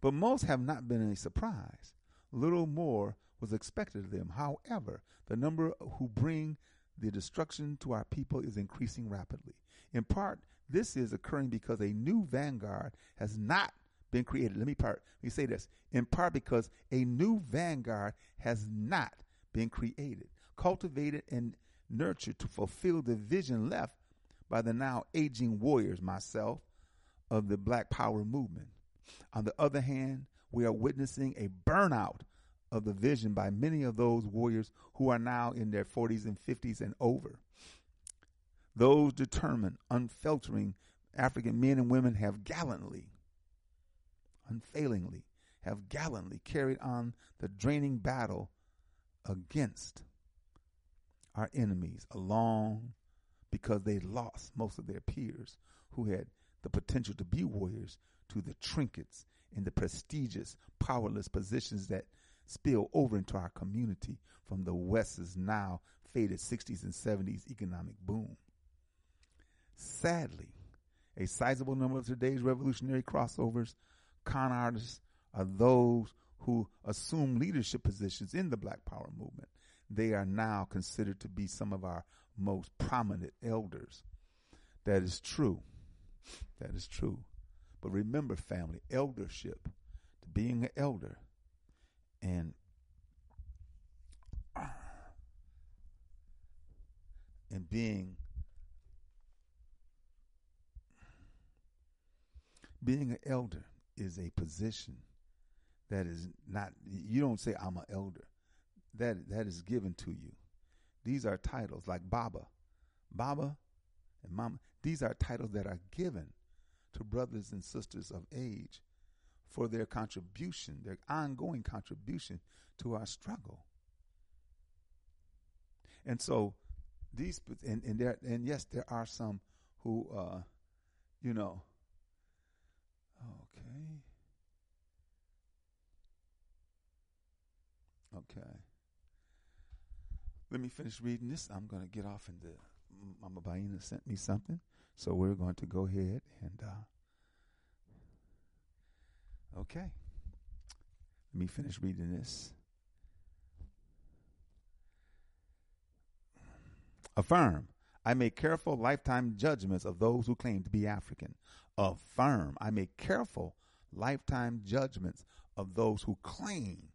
but most have not been a surprise. Little more was expected of them. However, the number who bring the destruction to our people is increasing rapidly. In part, this is occurring because a new vanguard has not been created. Let me part. Let me say this. In part because a new vanguard has not been created, cultivated, and nurtured to fulfill the vision left by the now aging warriors, myself, of the Black Power movement. On the other hand, we are witnessing a burnout of the vision by many of those warriors who are now in their forties and fifties and over. Those determined, unfaltering African men and women have gallantly, unfailingly, have gallantly carried on the draining battle against our enemies along because they lost most of their peers who had the potential to be warriors to the trinkets and the prestigious, powerless positions that spill over into our community from the West's now faded sixties and seventies economic boom. Sadly, a sizable number of today's revolutionary crossovers, con artists, are those who assume leadership positions in the Black Power movement. They are now considered to be some of our most prominent elders. That is true. That is true. But remember, family, eldership, being an elder, and, and being being an elder is a position that is not, you don't say I'm an elder. That that is given to you. These are titles like Baba, Baba and Mama. These are titles that are given to brothers and sisters of age for their contribution, their ongoing contribution to our struggle. And so these, and, and there, and yes, there are some who, uh, you know, okay. Okay. Let me finish reading this. I'm going to get off into, Mama Bayyinah sent me something. So we're going to go ahead and, uh, okay. Let me finish reading this. Affirm, I make careful lifetime judgments of those who claim to be African. Affirm, I make careful lifetime judgments of those who claim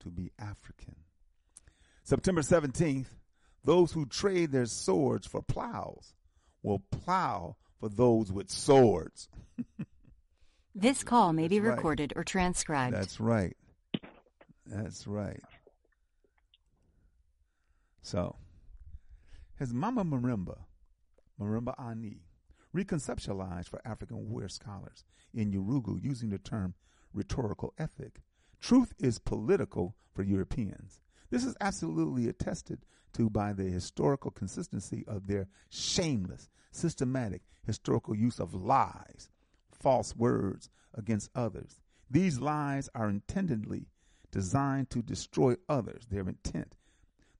to be African. September seventeenth, those who trade their swords for plows will plow for those with swords. This call may That's be right. recorded or transcribed. That's right. That's right. So, his Mama Marimba, Marimba Ani, reconceptualized for African warrior scholars in Urugu using the term rhetorical ethic. Truth is political for Europeans. This is absolutely attested to by the historical consistency of their shameless, systematic, historical use of lies, false words against others. These lies are intendedly designed to destroy others, their intent,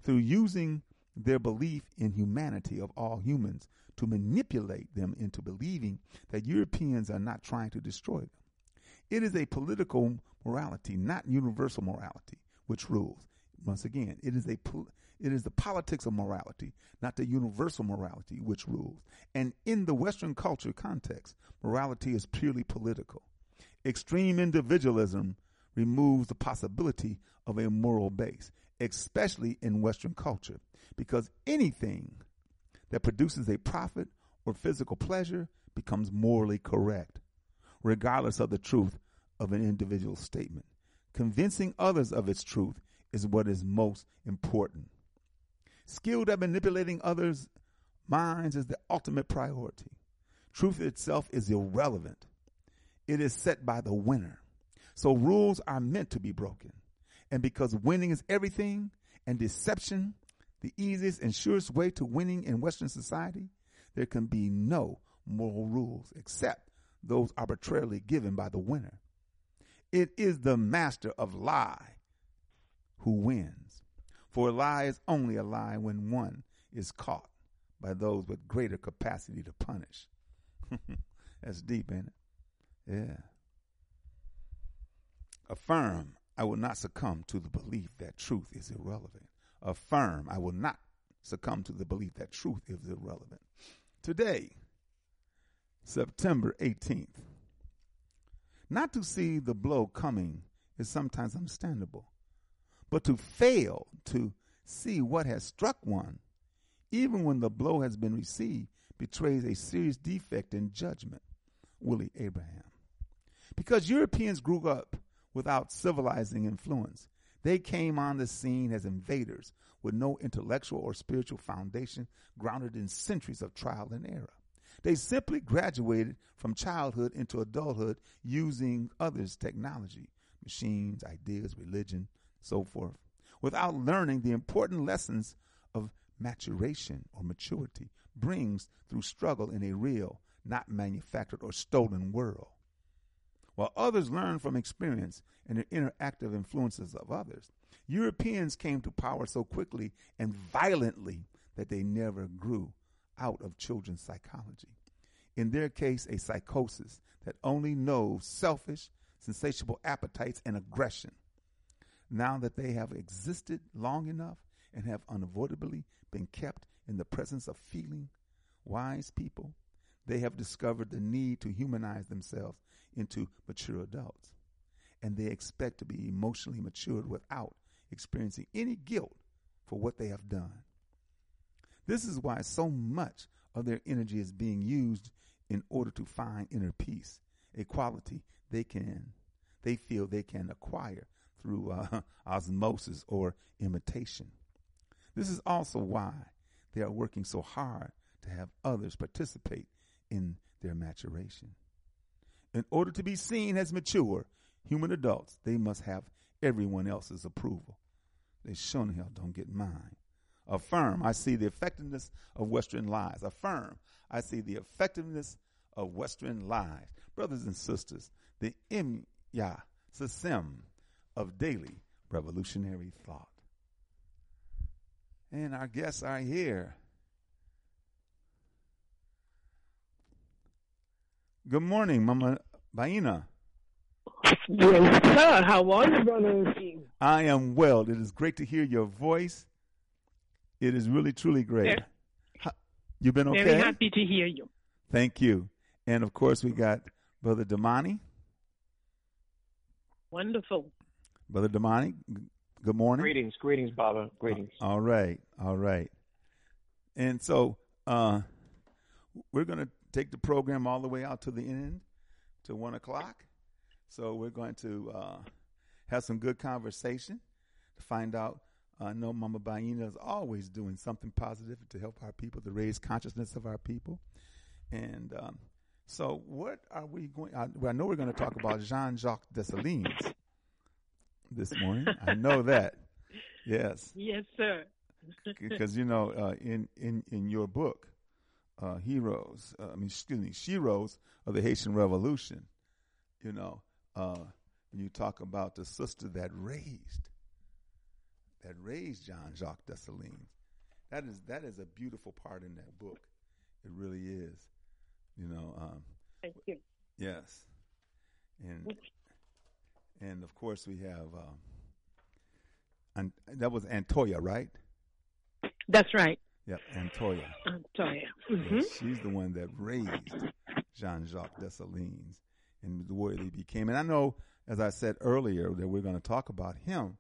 through using their belief in humanity of all humans to manipulate them into believing that Europeans are not trying to destroy them. It is a political morality, not universal morality, which rules. Once again, it is a pol- it is the politics of morality, not the universal morality, which rules. And in the Western culture context, morality is purely political. Extreme individualism removes the possibility of a moral base, especially in Western culture, because anything that produces a profit or physical pleasure becomes morally correct, regardless of the truth of an individual statement. Convincing others of its truth is what is most important. Skilled at manipulating others' minds is the ultimate priority. Truth itself is irrelevant. It is set by the winner. So rules are meant to be broken. And because winning is everything, and deception the easiest and surest way to winning in Western society, there can be no moral rules except those arbitrarily given by the winner. It is the master of lie who wins, for a lie is only a lie when one is caught by those with greater capacity to punish. That's deep, ain't it? Yeah. Affirm, I will not succumb to the belief that truth is irrelevant. Affirm, I will not succumb to the belief that truth is irrelevant. Today, September eighteenth, not to see the blow coming is sometimes understandable, but to fail to see what has struck one, even when the blow has been received, betrays a serious defect in judgment. Willie Abraham. Because Europeans grew up without civilizing influence, they came on the scene as invaders with no intellectual or spiritual foundation grounded in centuries of trial and error. They simply graduated from childhood into adulthood using others' technology, machines, ideas, religion, so forth, without learning the important lessons of maturation or maturity brings through struggle in a real, not manufactured or stolen world. While others learn from experience and the interactive influences of others, Europeans came to power so quickly and violently that they never grew out of children's psychology. In their case, a psychosis that only knows selfish, insatiable appetites and aggression. Now that they have existed long enough and have unavoidably been kept in the presence of feeling, wise people, they have discovered the need to humanize themselves into mature adults. And they expect to be emotionally matured without experiencing any guilt for what they have done. This is why so much of their energy is being used in order to find inner peace, equality they can, they feel they can acquire through uh, osmosis or imitation. This is also why they are working so hard to have others participate in their maturation. In order to be seen as mature human adults, they must have everyone else's approval. They sure in hell don't get mine. Affirm, I see the effectiveness of Western lives. Affirm, I see the effectiveness of Western lives. Brothers and sisters, the In-Yat-Sasem of Daily Revolutionary Thought. And our guests are here. Good morning, Mama Bayyinah. Yes, sir. How are you, brother? I am well. It is great to hear your voice. It is really, truly great. Yes. You've been okay? Very happy to hear you. Thank you. And, of course, we got Brother Damani. Wonderful. Brother Damani, g- good morning. Greetings. Greetings, Baba. Greetings. Uh, all right. All right. And so uh, we're going to take the program all the way out to the end, to one o'clock. So we're going to uh, have some good conversation to find out. I uh, know Mama Bayyinah is always doing something positive to help our people, to raise consciousness of our people. And um, so what are we going I, I know we're going to talk about Jean-Jacques Dessalines this morning. I know that. Yes. Yes, sir. Because, you know, uh, in, in, in your book, uh, Heroes, uh, I mean, excuse me, Sheroes of the Haitian Revolution, you know, uh, you talk about the sister that raised, that raised Jean-Jacques Dessalines. That is that is a beautiful part in that book. It really is. You know. Um, Thank you. Yes. And, and of course, we have, um, and that was Antoya, right? That's right. Yeah, Antoya. Antoya. Mm-hmm. Yeah, she's the one that raised Jean-Jacques Dessalines and the way they became. And I know, as I said earlier, that we're going to talk about him.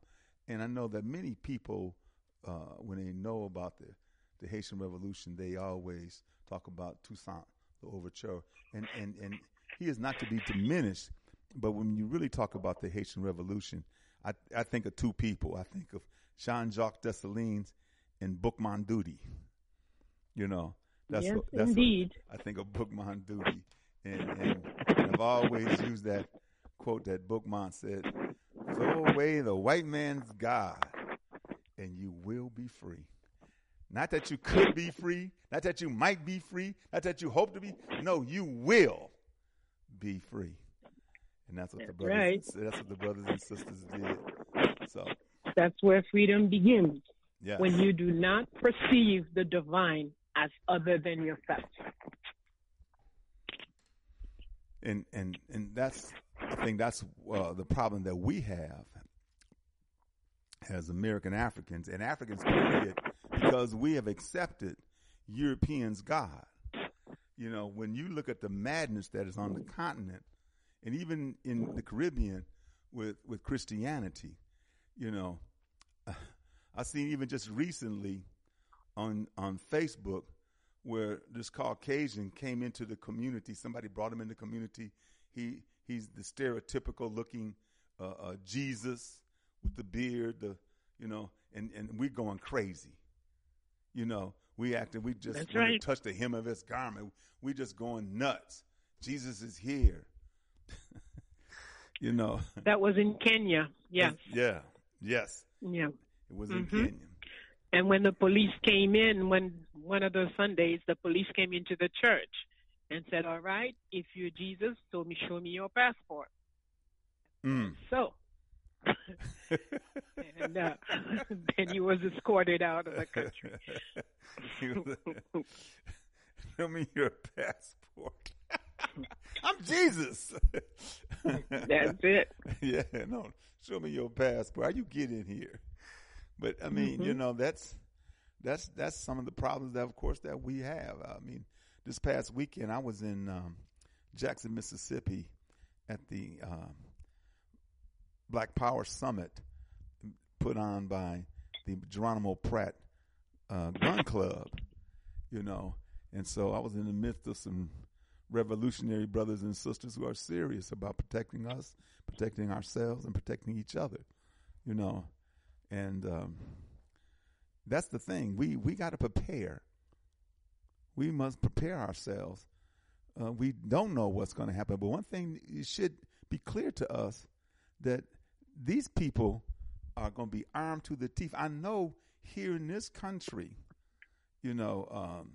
And I know that many people, uh, when they know about the, the Haitian Revolution, they always talk about Toussaint, the Overture. And, and, and he is not to be diminished, but when you really talk about the Haitian Revolution, I, I think of two people. I think of Jean-Jacques Dessalines and Boukman Dudi. You know, that's, yes, what, that's indeed. What I think of Boukman Dudi. And, and, and I've always used that quote that Boukman said, "Throw away the white man's God, and you will be free." Not that you could be free, not that you might be free, not that you hope to be. No, you will be free, and that's what that's the brothers. Right. That's what the brothers and sisters did. So that's where freedom begins. Yes. When you do not perceive the divine as other than yourself. And and and that's. I think that's uh, the problem that we have as American Africans and Africans, period, because we have accepted Europeans' God. You know, when you look at the madness that is on the continent and even in the Caribbean with, with Christianity, you know, I seen even just recently on, on Facebook where this Caucasian came into the community. Somebody brought him in the community. He, He's the stereotypical looking uh, uh, Jesus with the beard, the you know, and, and we're going crazy. You know, we acting, we just when right. we touch the hem of his garment. We just going nuts. Jesus is here. You know. That was in Kenya. Yes. It's, yeah. Yes. Yeah. It was mm-hmm. in Kenya. And when the police came in, when one of those Sundays, the police came into the church. And said, "All right, if you're Jesus, so me show me your passport." Mm. So, and uh, then he was escorted out of the country. Show me your passport. I'm Jesus. That's it. Yeah, no. Show me your passport. How you get in here? But I mean, mm-hmm. you know, that's that's that's some of the problems that, of course, that we have. I mean. This past weekend, I was in um, Jackson, Mississippi at the um, Black Power Summit put on by the Geronimo Pratt uh, Gun Club, you know. And so I was in the midst of some revolutionary brothers and sisters who are serious about protecting us, protecting ourselves, and protecting each other, you know. And um, that's the thing. We, we got to prepare. We must prepare ourselves. Uh, we don't know what's going to happen. But one thing it should be clear to us that these people are going to be armed to the teeth. I know here in this country, you know, um,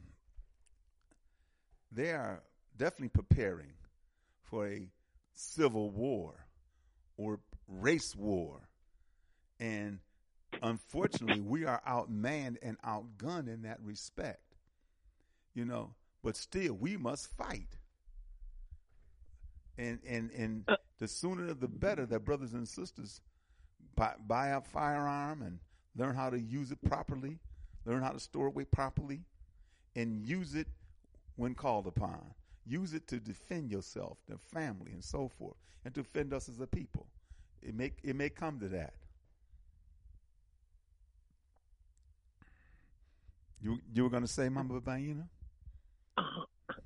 they are definitely preparing for a civil war or race war. And unfortunately, we are outmanned and outgunned in that respect, you know. But still, we must fight. And and and the sooner the better that brothers and sisters buy, buy a firearm and learn how to use it properly, learn how to store it properly, and use it when called upon. Use it to defend yourself, the family, and so forth, and to defend us as a people. It may, it may come to that. You you were going to say, Mama Bayyinah?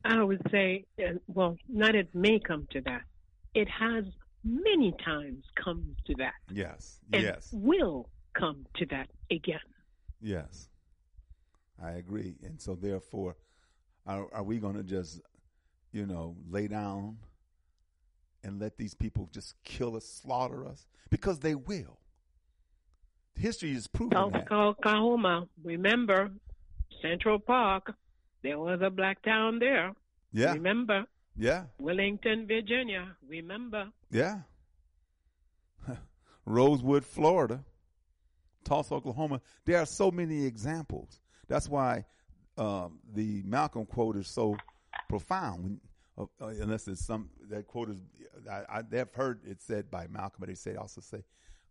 I would say, well, not it may come to that. It has many times come to that. Yes, and yes. And will come to that again. Yes, I agree. And so, therefore, are, are we going to just, you know, lay down and let these people just kill us, slaughter us? Because they will. History is proving oh, that. Oh, Kahoma, remember, Central Park. There was a black town there. Yeah. Remember? Yeah. Wellington, Virginia. Remember? Yeah. Rosewood, Florida. Tulsa, Oklahoma. There are so many examples. That's why um, the Malcolm quote is so profound. When, uh, uh, unless it's some, that quote is, I, I, I've heard it said by Malcolm, but they say, also say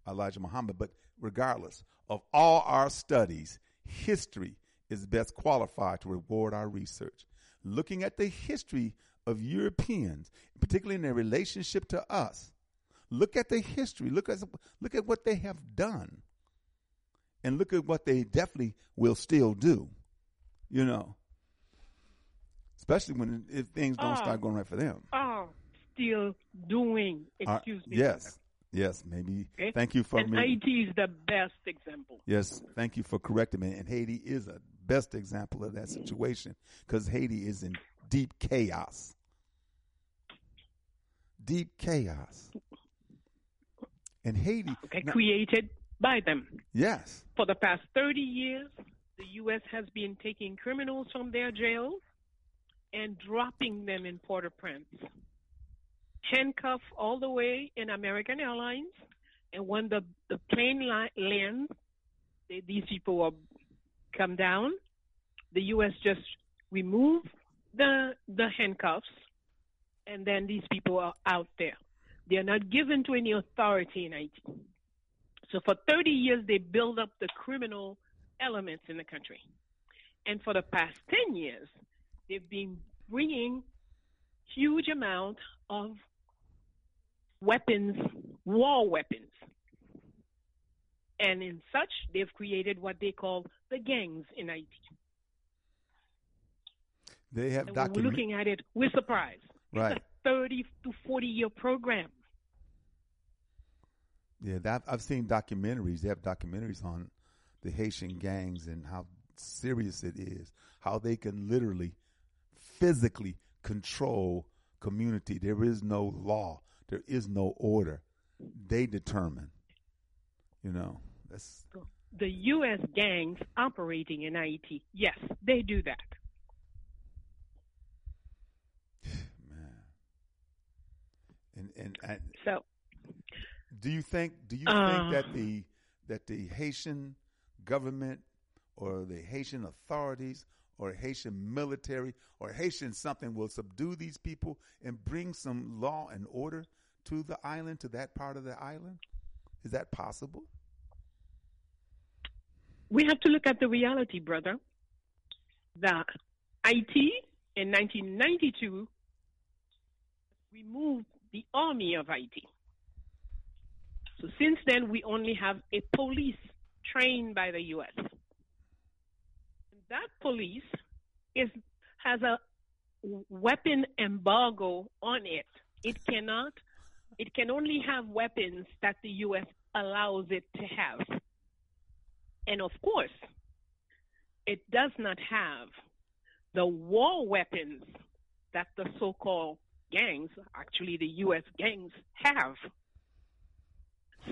Elijah Muhammad. But regardless of all our studies, history is best qualified to reward our research. Looking at the history of Europeans, particularly in their relationship to us, look at the history, look at look at what they have done, and look at what they definitely will still do, you know, especially when if things don't oh, start going right for them. Oh, still doing, excuse uh, me. Yes. Yes, maybe. Okay. Thank you for and me. Haiti is the best example. Yes, thank you for correcting me. And Haiti is a best example of that situation because Haiti is in deep chaos. Deep chaos. And Haiti. Okay, now, created by them. Yes. For the past thirty years, the U S has been taking criminals from their jails and dropping them in Port-au-Prince. Handcuffed all the way in American Airlines, and when the, the plane li- lands, they, these people will come down. The U S just remove the the handcuffs, and then these people are out there. They are not given to any authority in Haiti. So for thirty years, they build up the criminal elements in the country. And for the past ten years, they've been bringing huge amount of weapons, war weapons. And in such, they've created what they call the gangs in Haiti. They have documented. We're looking at it with surprise. Right. It's a thirty to forty year program. Yeah, that, I've seen documentaries. They have documentaries on the Haitian gangs and how serious it is, how they can literally, physically control community. There is no law. There is no order. They determine. You know, that's the U S gangs operating in Haiti. Yes, they do that. Man. And and, and so, do you think? Do you uh, think that the that the Haitian government or the Haitian authorities or Haitian military, or Haitian something will subdue these people and bring some law and order to the island, to that part of the island? Is that possible? We have to look at the reality, brother. The Haiti in nineteen ninety-two removed the army of Haiti. So since then, we only have a police trained by the U S That police is has a weapon embargo on it. It cannot, it can only have weapons that the U S allows it to have. And of course, it does not have the war weapons that the so-called gangs, actually the U S gangs, have.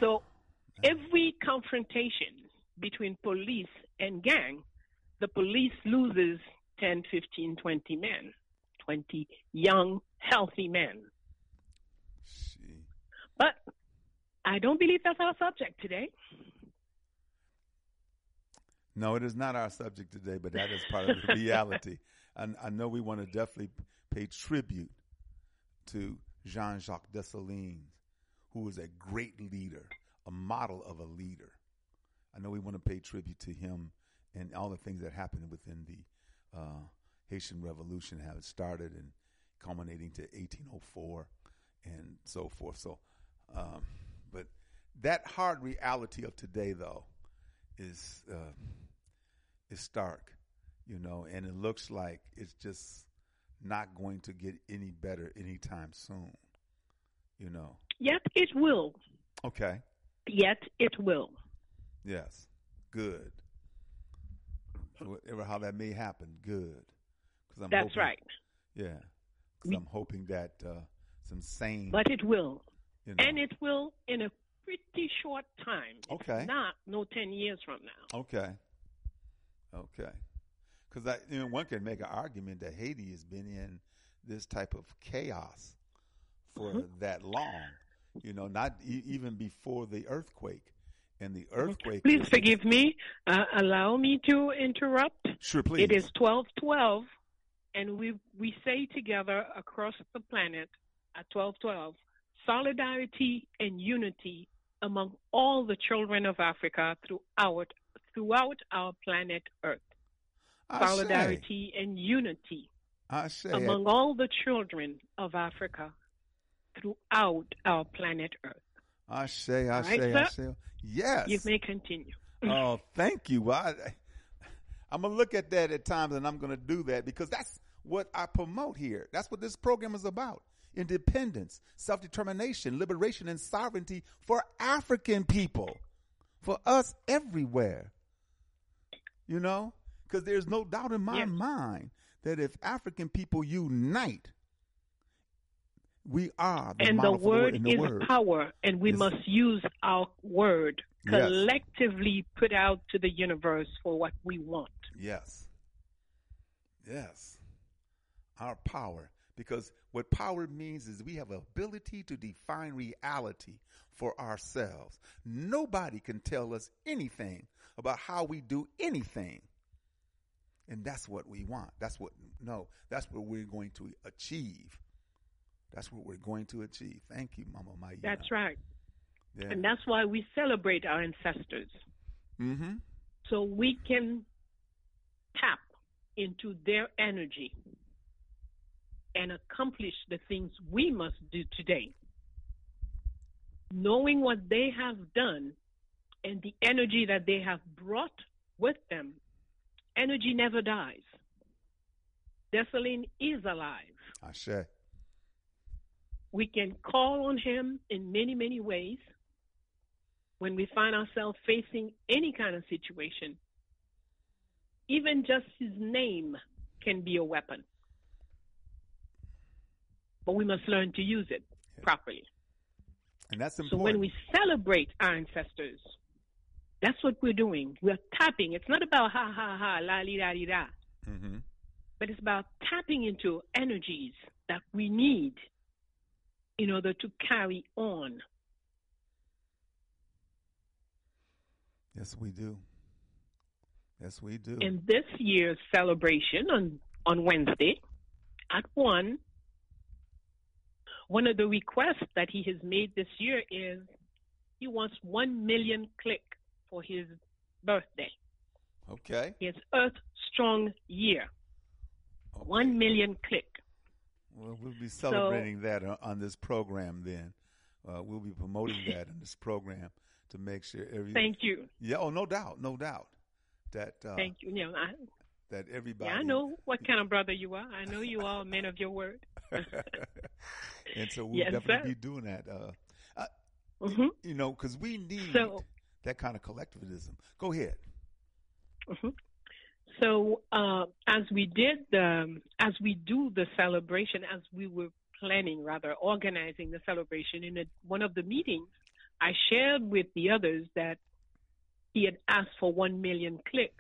So every confrontation between police and gang, the police loses ten, fifteen, twenty men, twenty young, healthy men. See. But I don't believe that's our subject today. No, it is not our subject today, but that is part of the reality. And I, I know we want to definitely pay tribute to Jean-Jacques Dessalines, who was a great leader, a model of a leader. I know we want to pay tribute to him and all the things that happened within the uh, Haitian Revolution, how it started and culminating to eighteen oh four and so forth. So, um, but that hard reality of today, though, is uh, is stark, you know, and it looks like it's just not going to get any better anytime soon, you know. Yet it will. Okay. Yet it will. Yes. Good. Whatever, how that may happen, good. 'Cause I'm That's hoping, right. Yeah. Because I'm hoping that uh, some sane. But it will. You know. And it will in a pretty short time. Okay. It's not no ten years from now. Okay. Okay. Because you know, one can make an argument that Haiti has been in this type of chaos for mm-hmm. that long. You know, not e- even before the earthquake. And the earthquake. Please was, forgive me. Uh, allow me to interrupt. Sure, please. It is twelve twelve, and we we say together across the planet at twelve twelve, solidarity and unity among all the children of Africa throughout throughout our planet Earth. I solidarity say. and unity I say. among I... all the children of Africa throughout our planet Earth. I say, I right, say, sir? I say. Yes. You may continue. Oh, thank you. I, I, I'm going to look at that at times, and I'm going to do that because that's what I promote here. That's what this program is about. Independence, self-determination, liberation, and sovereignty for African people, for us everywhere. You know, because there's no doubt in my yes. mind that if African people unite, we are the and the word the is word. power, and we yes. must use our word collectively yes. put out to the universe for what we want. Yes, yes, our power, because what power means is we have the ability to define reality for ourselves. Nobody can tell us anything about how we do anything, and that's what we want. That's what no, that's what we're going to achieve. That's what we're going to achieve. Thank you, Mama Bayyinah. That's right. Yeah. And that's why we celebrate our ancestors. Mm-hmm. So we can tap into their energy and accomplish the things we must do today. Knowing what they have done and the energy that they have brought with them, energy never dies. Dessalines is alive. I say. We can call on him in many, many ways. When we find ourselves facing any kind of situation, even just his name can be a weapon. But we must learn to use it yeah. properly. And that's important. So when we celebrate our ancestors, that's what we're doing. We're tapping. It's not about ha, ha, ha, la, li, da, li, da. Mm-hmm. But it's about tapping into energies that we need in order to carry on. Yes, we do. Yes, we do. In this year's celebration on, on Wednesday at one, one of the requests that he has made this year is he wants one million click for his birthday. Okay. His Earth Strong year. Okay. One million click. Well, we'll be celebrating so, that on, on this program then. Uh, we'll be promoting that in this program to make sure everything. Thank you. Yeah, oh, no doubt, no doubt. That. Uh, thank you. Yeah, I, that everybody... Yeah, I know what kind of brother you are. I know you are a man of your word. And so we'll yes, definitely sir. be doing that. Uh, uh, mm-hmm. You know, because we need so, that kind of collectivism. Go ahead. Mm-hmm. So uh, as we did, the, as we do the celebration, as we were planning, rather, organizing the celebration, in a, one of the meetings, I shared with the others that he had asked for one million click.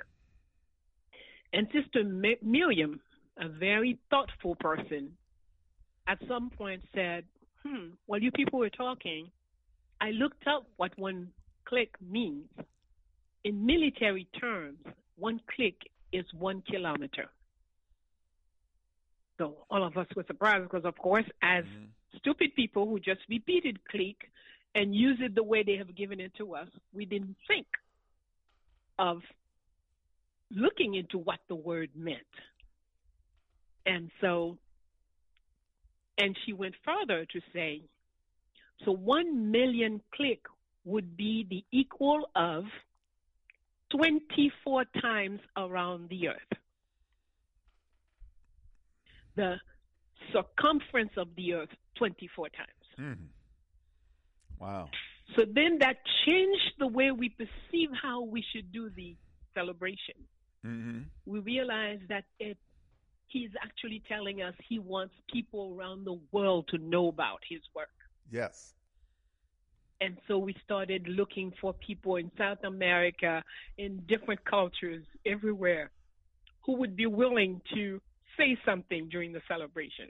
And Sister M- Miriam, a very thoughtful person, at some point said, hmm, while you people were talking, I looked up what one click means. In military terms, one click is one kilometer. So all of us were surprised because, of course, as mm-hmm. stupid people who just repeated click and used it the way they have given it to us, we didn't think of looking into what the word meant. And so, and she went further to say, so one million click would be the equal of twenty-four times around the earth. The circumference of the earth twenty-four times. Mm. Wow. So then that changed the way we perceive how we should do the celebration. Mm-hmm. We realized that it, he's actually telling us he wants people around the world to know about his work. Yes. And so we started looking for people in South America, in different cultures, everywhere, who would be willing to say something during the celebration.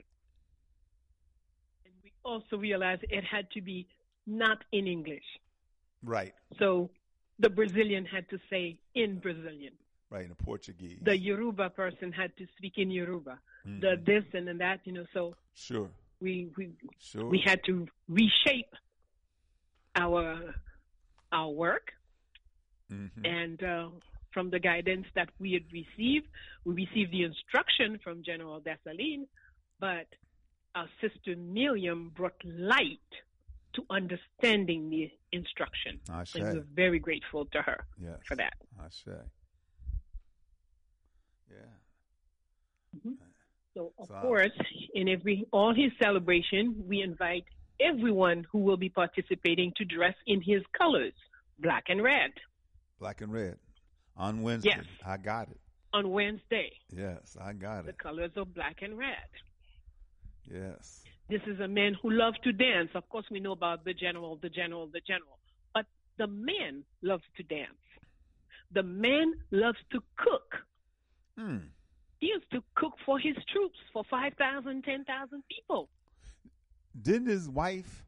And we also realized it had to be not in English. Right. So the Brazilian had to say in Brazilian. Right, in Portuguese. The Yoruba person had to speak in Yoruba. Mm-hmm. The this and, and that, you know, so sure. we we sure. we had to reshape our our work. Mm-hmm. And uh, from the guidance that we had received, we received the instruction from General Dessalines, but our sister Miriam brought light to understanding the instruction. Ashe. And we're very grateful to her yes. for that. Ashe. Yeah. Mm-hmm. So, of so, course, in every all his celebration, we invite everyone who will be participating to dress in his colors, black and red. Black and red. On Wednesday. Yes. I got it. On Wednesday. Yes, I got it. The colors of black and red. Yes. This is a man who loved to dance. Of course, we know about the general, the general, the general. But the man loves to dance. The man loves to cook. Hmm. He used to cook for his troops, for five thousand, ten thousand people. Didn't his wife?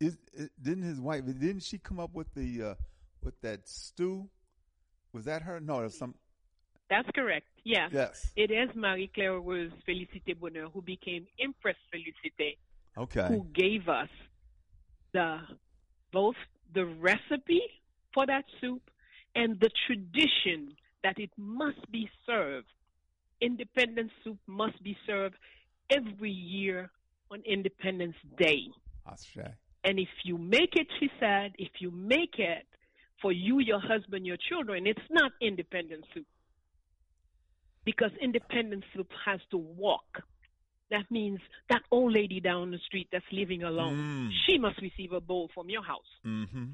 Is, didn't his wife? Didn't she come up with the uh, with that stew? Was that her? No, there's some. That's correct. Yeah. Yes. It is Marie Claire Rose Félicité Bonheur, who became Empress Félicité. Okay. Who gave us the both the recipe for that soup and the tradition that it must be served. Independence soup must be served every year on Independence Day. Ashe. And if you make it, she said, if you make it for you, your husband, your children, it's not Independence soup. Because Independence soup has to walk. That means that old lady down the street that's living alone, mm. she must receive a bowl from your house. Mm-hmm.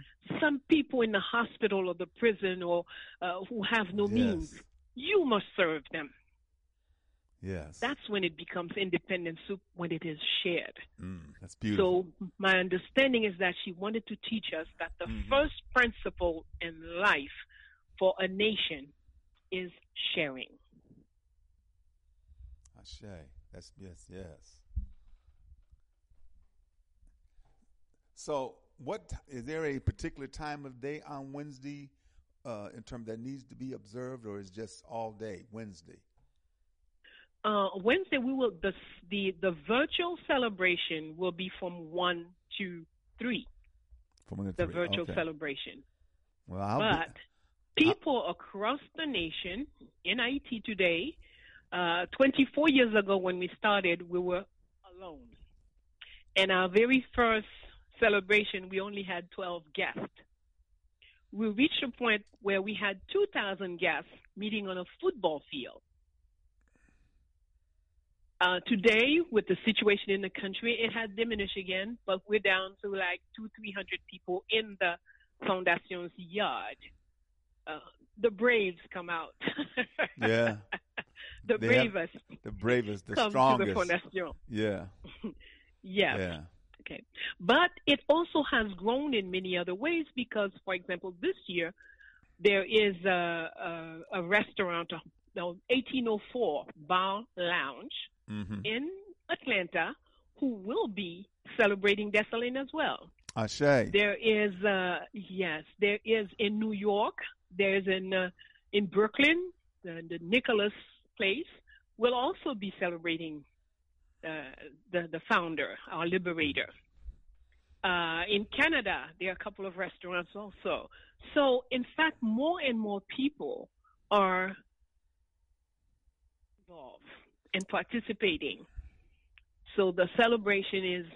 Some people in the hospital or the prison or uh, who have no yes. means, you must serve them. Yes. That's when it becomes Independence soup, when it is shared. Mm, that's beautiful. So my understanding is that she wanted to teach us that the mm-hmm. first principle in life for a nation is sharing. Ashe. That's yes, yes. So what is there a particular time of day on Wednesday uh, in terms that needs to be observed, or is just all day Wednesday? Uh, Wednesday, we will the, the the virtual celebration will be from one to three. From one to the three. virtual okay. celebration. Well, I'll but be, people I'll... across the nation in I T today. Uh, twenty-four years ago when we started, we were alone. And our very first celebration, we only had twelve guests. We reached a point where we had two thousand guests meeting on a football field. Uh, today, with the situation in the country, it has diminished again, but we're down to like two, three hundred people in the Foundation's yard. Uh, the braves come out. Yeah. The they bravest. Have, the bravest, the come strongest. To the Fondation. Yeah. Yeah. Yeah. Okay. But it also has grown in many other ways because, for example, this year, there is a, a, a restaurant, no, eighteen oh four Bar Lounge mm-hmm. in Atlanta, who will be celebrating their selling as well. I say. There is, uh, yes, there is in New York, there is in, uh, in Brooklyn, the, the Nicholas place will also be celebrating uh, the, the founder, our liberator. Uh, in Canada, there are a couple of restaurants also. So, in fact, more and more people are involved and participating. So the celebration is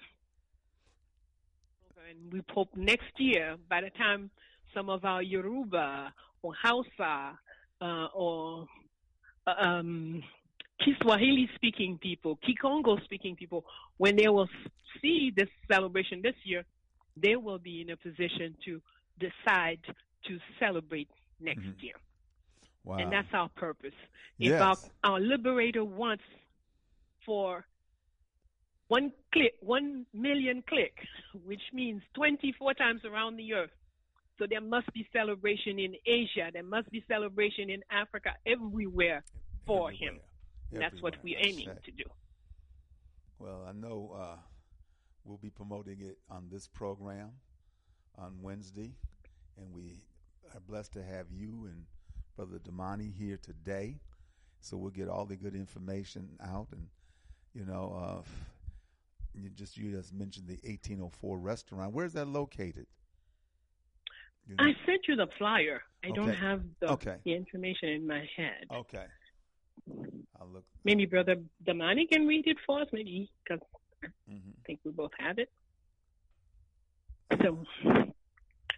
over, and we hope next year, by the time some of our Yoruba or Hausa uh, or um, Kiswahili-speaking people, Kikongo-speaking people, when they will see this celebration this year, they will be in a position to decide to celebrate next mm-hmm. year. Wow. And that's our purpose. Yes. If our, our liberator wants for one click, one million click, which means twenty-four times around the earth. So there must be celebration in Asia. There must be celebration in Africa, everywhere for everywhere. him. Everywhere. That's what we're aiming to do. Well, I know uh, we'll be promoting it on this program on Wednesday. And we are blessed to have you and Brother Damani here today, so we'll get all the good information out. And you know, uh, you just you just mentioned the eighteen oh four restaurant. Where's that located? You know? I sent you the flyer. I okay. don't have the, okay. the information in my head. Okay, I'll look. Maybe Brother Damani can read it for us. Maybe because mm-hmm. I think we both have it. So.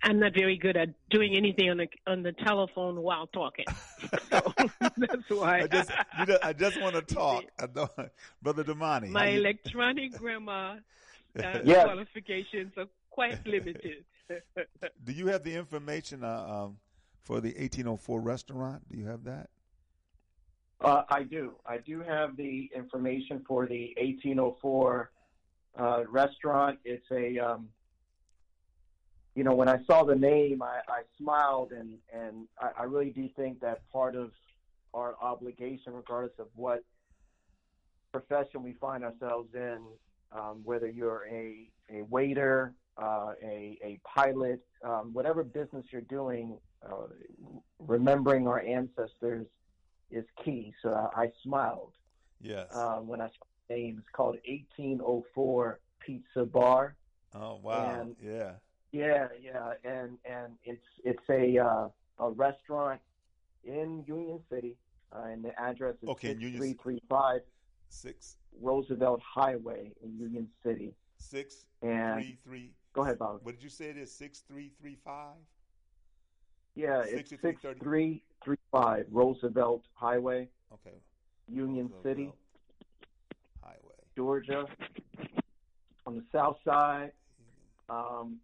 I'm not very good at doing anything on the on the telephone while talking. So that's why I just you know, I just want to talk. I don't, Brother Damani, my electronic grammar uh, yes. qualifications are quite limited. Do you have the information uh, um, for the eighteen oh four restaurant? Do you have that? Uh, I do. I do have the information for the eighteen oh four uh, restaurant. It's a um, You know, when I saw the name, I, I smiled, and, and I, I really do think that part of our obligation, regardless of what profession we find ourselves in, um, whether you're a, a waiter, uh, a, a pilot, um, whatever business you're doing, uh, remembering our ancestors is key. So I, I smiled yes. uh, when I saw the name. It's called eighteen oh four Pizza Bar. Oh, wow. And, yeah. Yeah, yeah, and and it's it's a uh, a restaurant in Union City, uh, and the address is okay, six three three five six Roosevelt Highway in Union City. Six and three three. Go ahead, Bob. What did you say? It is six three three five. Yeah, it's six three three five Roosevelt Highway. Okay. Union Roosevelt City, Highway, Georgia, on the south side. Um.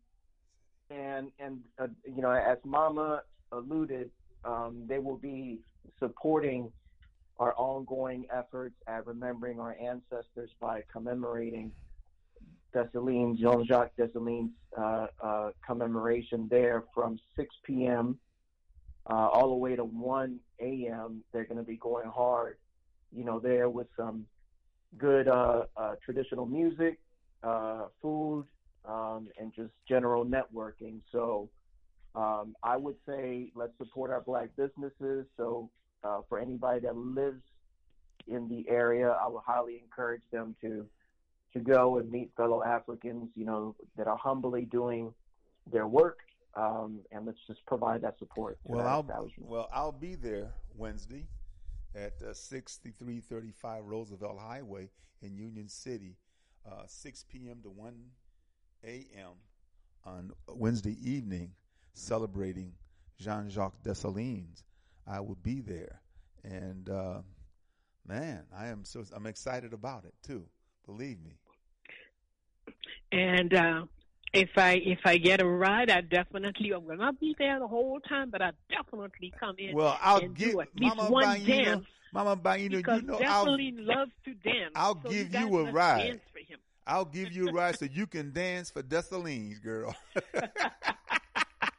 And, and uh, you know, as Mama alluded, um, they will be supporting our ongoing efforts at remembering our ancestors by commemorating Dessalines, Jean-Jacques Dessalines' uh, uh, commemoration there from six p.m. Uh, all the way to one a.m. They're going to be going hard, you know, there with some good uh, uh, traditional music, uh, food, Um, and just general networking. So um, I would say let's support our Black businesses. So uh, for anybody that lives in the area, I would highly encourage them to to go and meet fellow Africans, you know, that are humbly doing their work. Um, and let's just provide that support. Well, I'll, well I'll be there Wednesday at uh, sixty-three thirty-five Roosevelt Highway in Union City, uh, six p.m. to one a.m. on Wednesday evening, celebrating Jean-Jacques Dessalines. I will be there, and uh, man, I am so, I'm excited about it too. Believe me. And, uh, If I if I get a ride, I definitely, I'm going to be there the whole time, but I definitely come in. Well, I'll and give do at least Mama one Bayyinah, dance. Mama Bayyinah, because you know, definitely I'll, loves to dance. I'll so give you, you a ride. Dance for him. I'll give you a ride so you can dance for Dessalines, girl.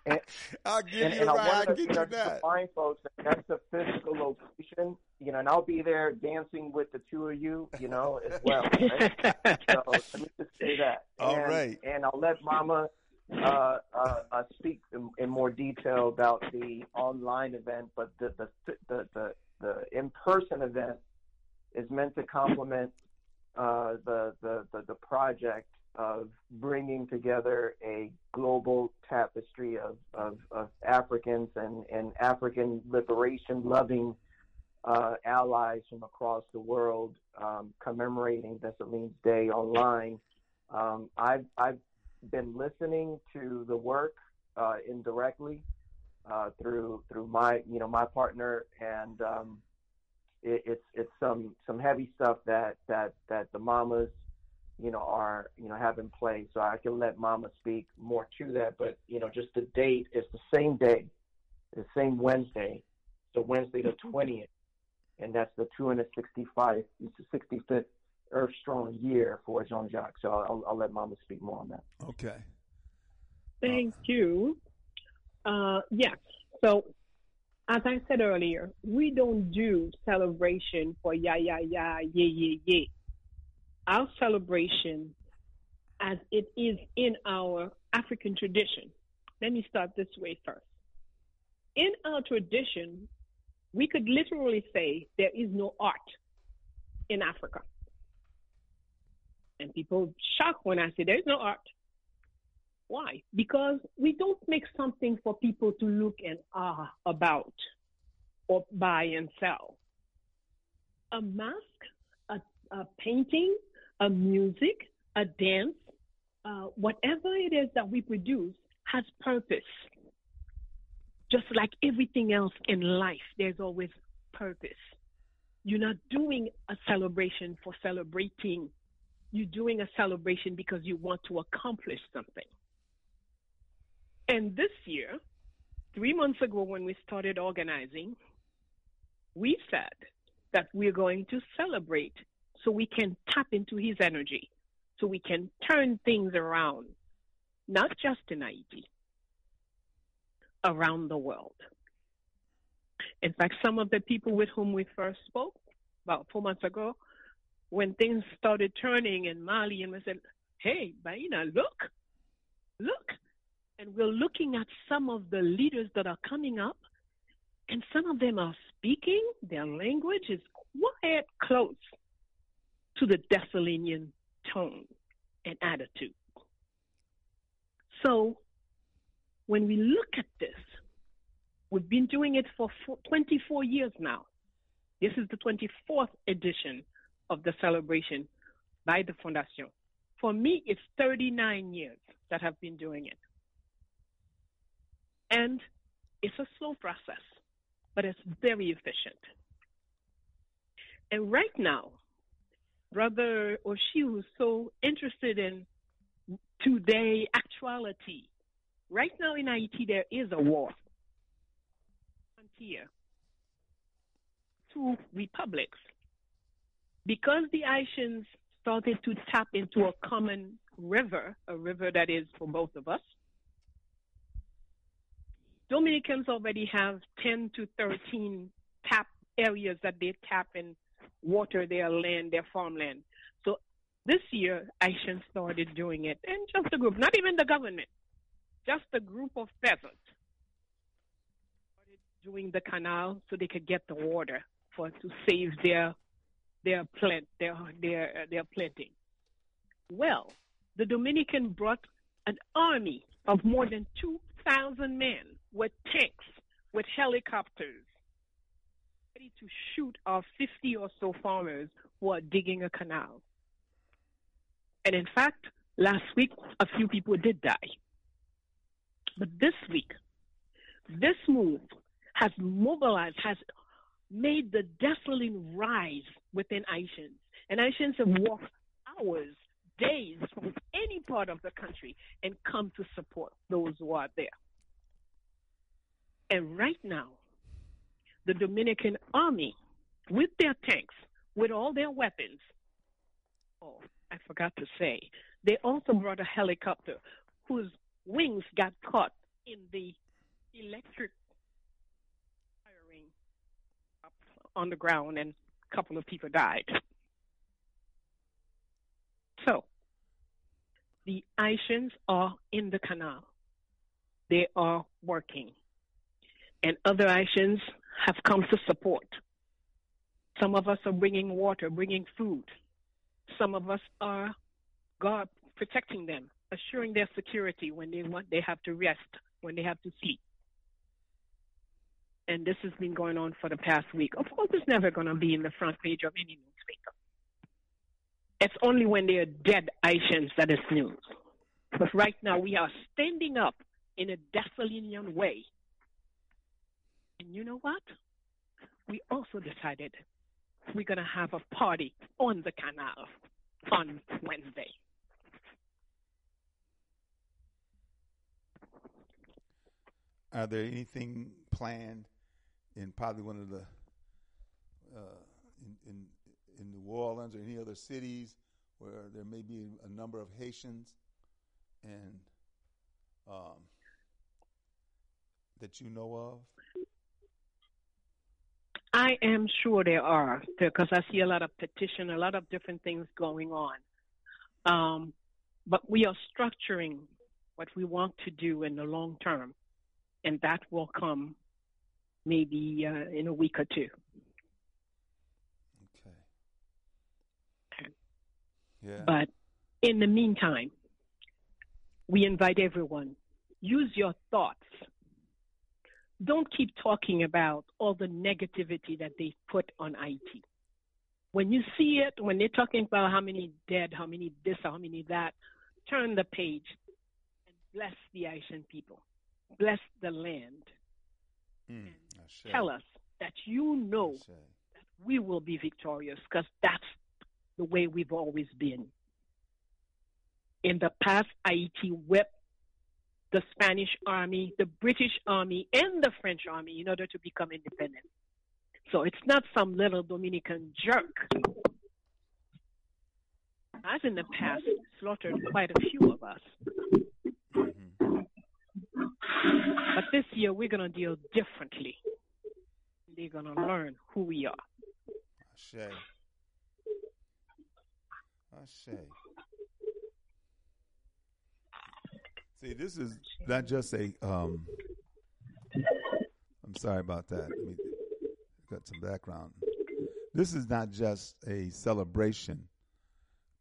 and, I'll give and, you and a ride. I'll get you that. Folks, that's the physical location, you know, and I'll be there dancing with the two of you, you know, as well. Right? So let me just say that. All and, right. And I'll let Mama uh, uh, uh, speak in, in more detail about the online event, but the the the the, the in-person event is meant to complement uh, the, the the the project of bringing together a global tapestry of of, of Africans and, and African liberation-loving uh, allies from across the world, um, commemorating Dessalines Day online. Um, I've I've been listening to the work uh, indirectly uh, through through my you know my partner, and um, it, it's it's some some heavy stuff that that that the mamas, you know, are, you know, have in play. So I can let Mama speak more to that. But, you know, just the date is the same day, the same Wednesday, so Wednesday the twentieth. And that's the two hundred sixty-fifth Earth Strong year for Jean-Jacques. So I'll, I'll let Mama speak more on that. Okay. Thank uh, you. Uh, yes. Yeah. So as I said earlier, we don't do celebration for ya, ya, ya, ye, ye, ye. Our celebration, as it is in our African tradition. Let me start this way first. In our tradition, we could literally say there is no art in Africa. And people shock when I say there is no art. Why? Because we don't make something for people to look and ah about or buy and sell. A mask, a, a painting, a music, a dance, uh, whatever it is that we produce has purpose. Just like everything else in life, there's always purpose. You're not doing a celebration for celebrating. You're doing a celebration because you want to accomplish something. And this year, three months ago when we started organizing, we said that we're going to celebrate so we can tap into his energy, so we can turn things around, not just in Haiti, around the world. In fact, some of the people with whom we first spoke about four months ago, when things started turning in Mali, and we said, hey, Bayyinah, look, look. And we're looking at some of the leaders that are coming up, and some of them are speaking. Their language is quite close to the Dessalinian tone and attitude. So when we look at this, we've been doing it for twenty-four years now. This is the twenty-fourth edition of the celebration by the Fondation. For me, it's thirty-nine years that I've been doing it. And it's a slow process, but it's very efficient. And right now, Brother Oshi, who's so interested in today actuality. Right now in Haiti, there is a war. Frontier. Two republics. Because the Haitians started to tap into a common river, a river that is for both of us, Dominicans already have ten to thirteen tap areas that they tap in, water their land, their farmland. So this year, Haitians started doing it. And just a group, not even the government, just a group of peasants started doing the canal so they could get the water for to save their their plant, their, their, their planting. Well, the Dominican brought an army of more than two thousand men with tanks, with helicopters, ready to shoot our fifty or so farmers who are digging a canal. And in fact, last week, a few people did die. But this week, this move has mobilized, has made the gasoline rise within Haitians. And Haitians have walked hours, days from any part of the country and come to support those who are there. And right now, the Dominican army, with their tanks, with all their weapons, oh, I forgot to say, they also brought a helicopter whose wings got caught in the electric firing up on the ground, and a couple of people died. So, the Haitians are in the canal. They are working. And other Haitians have come to support. Some of us are bringing water, bringing food. Some of us are God protecting them, assuring their security when they want, they have to rest, when they have to sleep. And this has been going on for the past week. Of course, it's never going to be in the front page of any newspaper. It's only when they are dead Haitians that it's news. But right now, we are standing up in a Dassalinian way. And you know what? We also decided we're going to have a party on the canal on Wednesday. Are there anything planned in probably one of the uh, in, in in New Orleans or any other cities where there may be a number of Haitians, and um, that you know of? I am sure there are, because I see a lot of petition, a lot of different things going on. Um, but we are structuring what we want to do in the long term, and that will come maybe uh, in a week or two. Okay. Okay. Yeah. But in the meantime, we invite everyone, use your thoughts. Don't keep talking about all the negativity that they put on Haiti. When you see it, when they're talking about how many dead, how many this, how many that, turn the page and bless the Haitian people. Bless the land. Mm, and tell us that you know that we will be victorious, because that's the way we've always been. In the past, Haiti wept the Spanish army, the British army, and the French army in order to become independent. So it's not some little Dominican jerk, as in the past, slaughtered quite a few of us. Mm-hmm. But this year, we're going to deal differently. They're going to learn who we are. Ashe. Ashe. See, this is not just a, um, I'm sorry about that. Let me got some background. This is not just a celebration,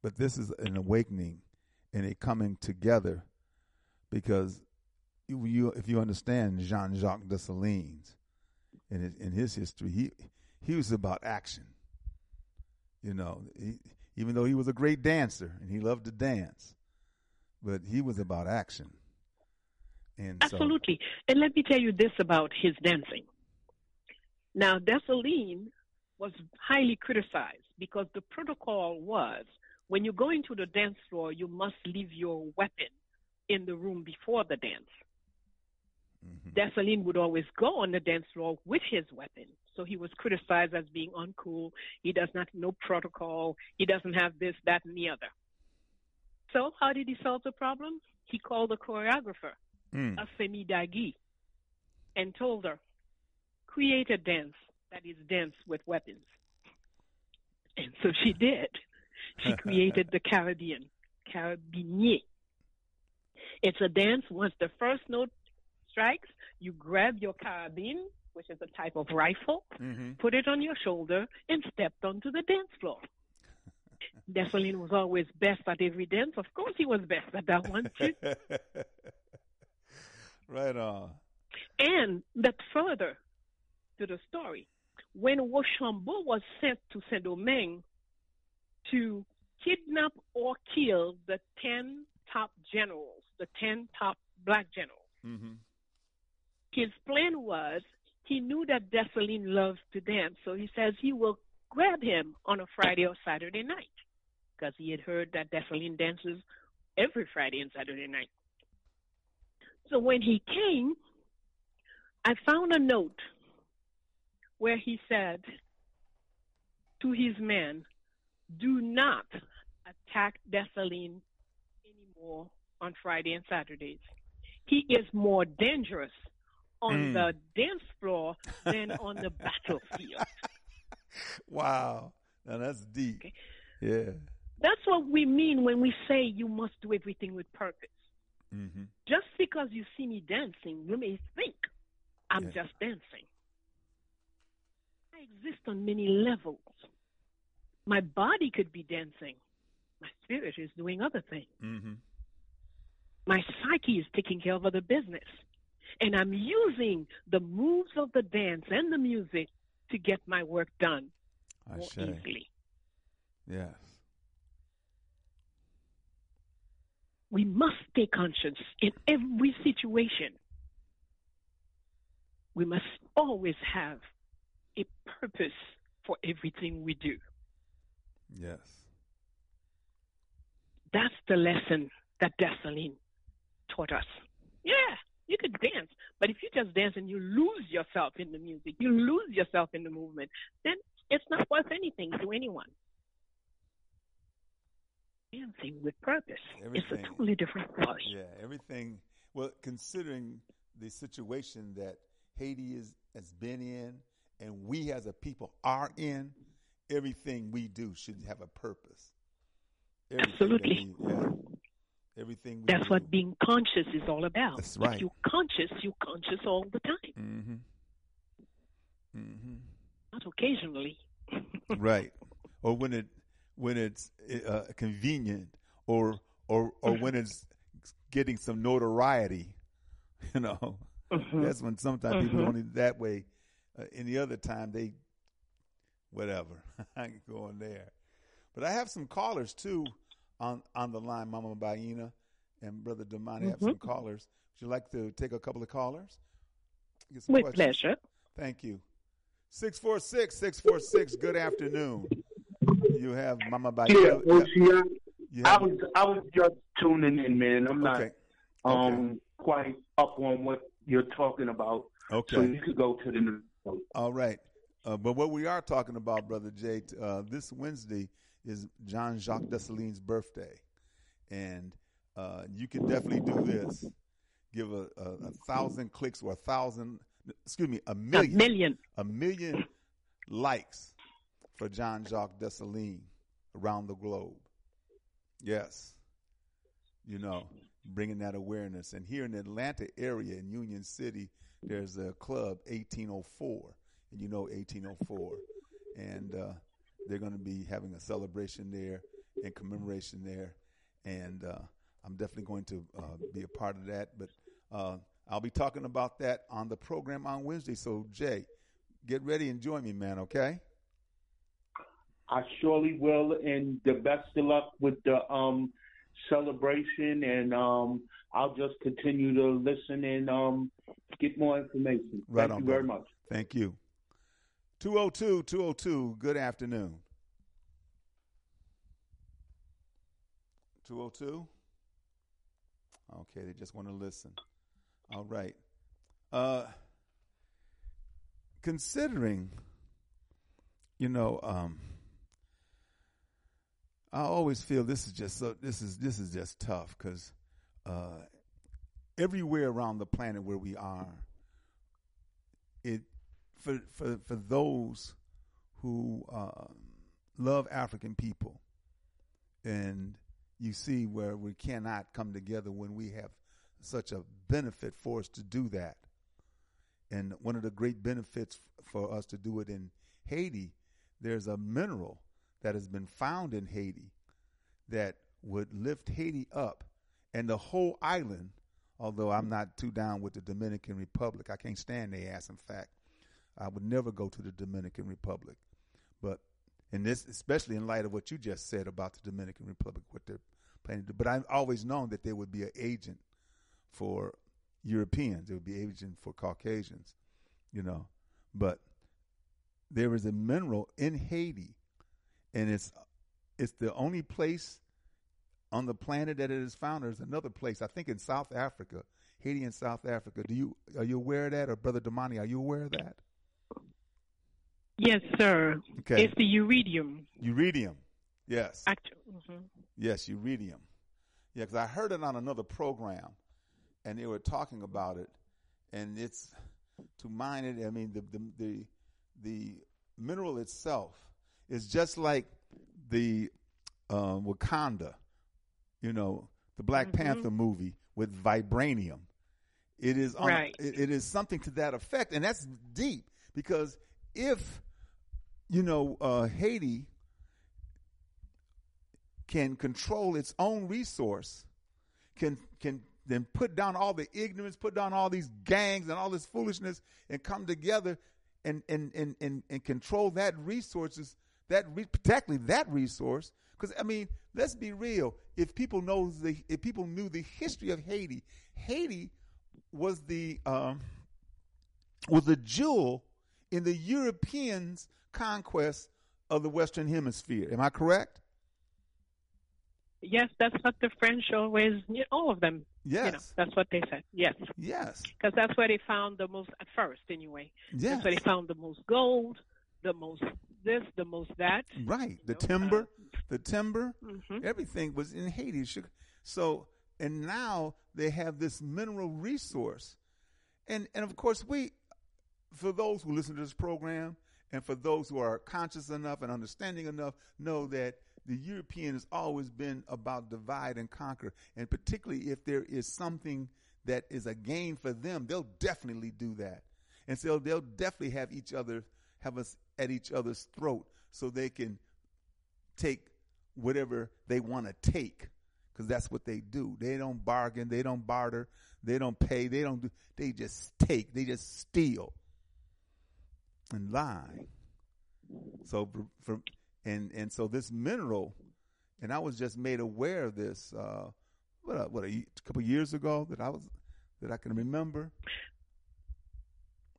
but this is an awakening and a coming together, because you, you if you understand Jean-Jacques Dessalines and his, in his history, he, he was about action. You know, he, even though he was a great dancer and he loved to dance, but he was about action. And absolutely. So, and let me tell you this about his dancing. Now, Dessalines was highly criticized because the protocol was, when you go into the dance floor, you must leave your weapon in the room before the dance. Mm-hmm. Dessalines would always go on the dance floor with his weapon. So he was criticized as being uncool. He does not know protocol. He doesn't have this, that, and the other. So how did he solve the problem? He called the choreographer, mm. Afemi Dagui, and told her, create a dance that is dance with weapons. And so she did. She created the Caribbean, Carabinier. It's a dance. Once the first note strikes, you grab your carabine, which is a type of rifle, mm-hmm. put it on your shoulder, and stepped onto the dance floor. Dessalines was always best at every dance. Of course he was best at that one, too. Right on. And that further to the story, when Rochambeau was sent to Saint-Domingue to kidnap or kill the ten top generals, the ten top black generals, mm-hmm. his plan was he knew that Desaline loved to dance, so he says he will grab him on a Friday or Saturday night because he had heard that Desaline dances every Friday and Saturday night. So when he came, I found a note where he said to his men, do not attack Desaline anymore on Friday and Saturdays. He is more dangerous on mm. the dance floor than on the battlefield. Wow. Now that's deep. Okay. Yeah. That's what we mean when we say you must do everything with purpose. Mm-hmm. Just because you see me dancing, you may think I'm yeah. just dancing. I exist on many levels. My body could be dancing. My spirit is doing other things. Mm-hmm. My psyche is taking care of other business. And I'm using the moves of the dance and the music to get my work done I more say. easily. Yes. We must stay conscious in every situation. We must always have a purpose for everything we do. Yes. That's the lesson that Desaline taught us. Yeah, you could dance, but if you just dance and you lose yourself in the music, you lose yourself in the movement, then it's not worth anything to anyone. Dancing with purpose is a totally different story. Yeah, everything. Well, considering the situation that Haiti is, has been in and we as a people are in, everything we do should have a purpose. Everything Absolutely. We, yeah, everything we That's do. What being conscious is all about. That's right. If you're conscious, you're conscious all the time. Mm-hmm. Mm-hmm. Not occasionally. Right. Or when it when it's uh, convenient, or or or when it's getting some notoriety, you know. Mm-hmm. That's when sometimes mm-hmm. people don't do that way. Uh, any other time they, whatever. I can go on there. But I have some callers, too, on, on the line, Mama Bayyinah and Brother Damani mm-hmm. have some callers. Would you like to take a couple of callers? Get some With questions. Pleasure. Thank you. six four six, six four six, good afternoon. You have Mama Bayyinah. Yeah, yeah. yeah. I was I was just tuning in, man. I'm not okay. um okay. quite up on what you're talking about. Okay. So you could go to the All right. Uh, but what we are talking about, Brother Jay, uh, this Wednesday is Jean-Jacques Desaline's birthday. And uh, you can definitely do this. Give a, a, a thousand clicks or a thousand, excuse me, a million. A million. A million likes for Jean-Jacques Dessalines around the globe. Yes. You know, bringing that awareness. And here in the Atlanta area, in Union City, there's a club, eighteen oh four. And you know eighteen oh four, and uh, they're going to be having a celebration there and commemoration there, and uh, I'm definitely going to uh, be a part of that, but uh, I'll be talking about that on the program on Wednesday, so Jay, get ready and join me, man, okay? I surely will, and the best of luck with the um, celebration, and um, I'll just continue to listen and um, get more information. Right Thank on, you very brother. much. Thank you. two oh two, two oh two, good afternoon. two oh two? Okay, they just want to listen. All right. Uh, considering, you know, um, I always feel this is just so, this is this is just tough because uh, everywhere around the planet where we are, it For, for for those who uh, love African people, and you see where we cannot come together when we have such a benefit for us to do that. And one of the great benefits f- for us to do it in Haiti, there's a mineral that has been found in Haiti that would lift Haiti up and the whole island, although I'm not too down with the Dominican Republic. I can't stand their ass, in fact. I would never go to the Dominican Republic, but in this, especially in light of what you just said about the Dominican Republic, what they're planning to do. But I've always known that there would be an agent for Europeans. There would be an agent for Caucasians. you know. But there is a mineral in Haiti, and it's it's the only place on the planet that it is found. There's another place, I think, in South Africa, Haiti and South Africa. Do you are you aware of that, or Brother Damani, are you aware of that? Yes, sir. Okay. It's the uridium. Uridium, yes. Actu- mm-hmm. Yes, uridium. Yeah, because I heard it on another program, and they were talking about it, and it's to mine it. I mean, the the the, the mineral itself is just like the uh, Wakanda, you know, the Black mm-hmm. Panther movie with vibranium. It is on, right. It, it is something to that effect, and that's deep because if you know uh, Haiti can control its own resource, can can then put down all the ignorance, put down all these gangs and all this foolishness, and come together and and and and, and control that resources, that re- particularly that resource. Because I mean, let's be real. If people know the if people knew the history of Haiti, Haiti was the um, was the jewel in the Europeans' conquest of the Western Hemisphere. Am I correct? Yes, that's what the French always, you know, all of them, yes. You know, that's what they said, yes. Yes. Because that's where they found the most, at first anyway, yes. That's where they found the most gold, the most this, the most that. Right, the know, timber, uh, the timber, mm-hmm. everything was in Haiti. So, and now they have this mineral resource. And, and of course, we, for those who listen to this program and for those who are conscious enough and understanding enough, know that the European has always been about divide and conquer, and particularly if there is something that is a gain for them, they'll definitely do that. And so they'll definitely have each other, have us at each other's throat so they can take whatever they want to take, because that's what they do. They don't bargain. They don't barter. They don't pay. They don't do. They just take. They just steal and lie. So for, for And and so this mineral, and I was just made aware of this uh, what a, what a, a couple of years ago that I was that I can remember.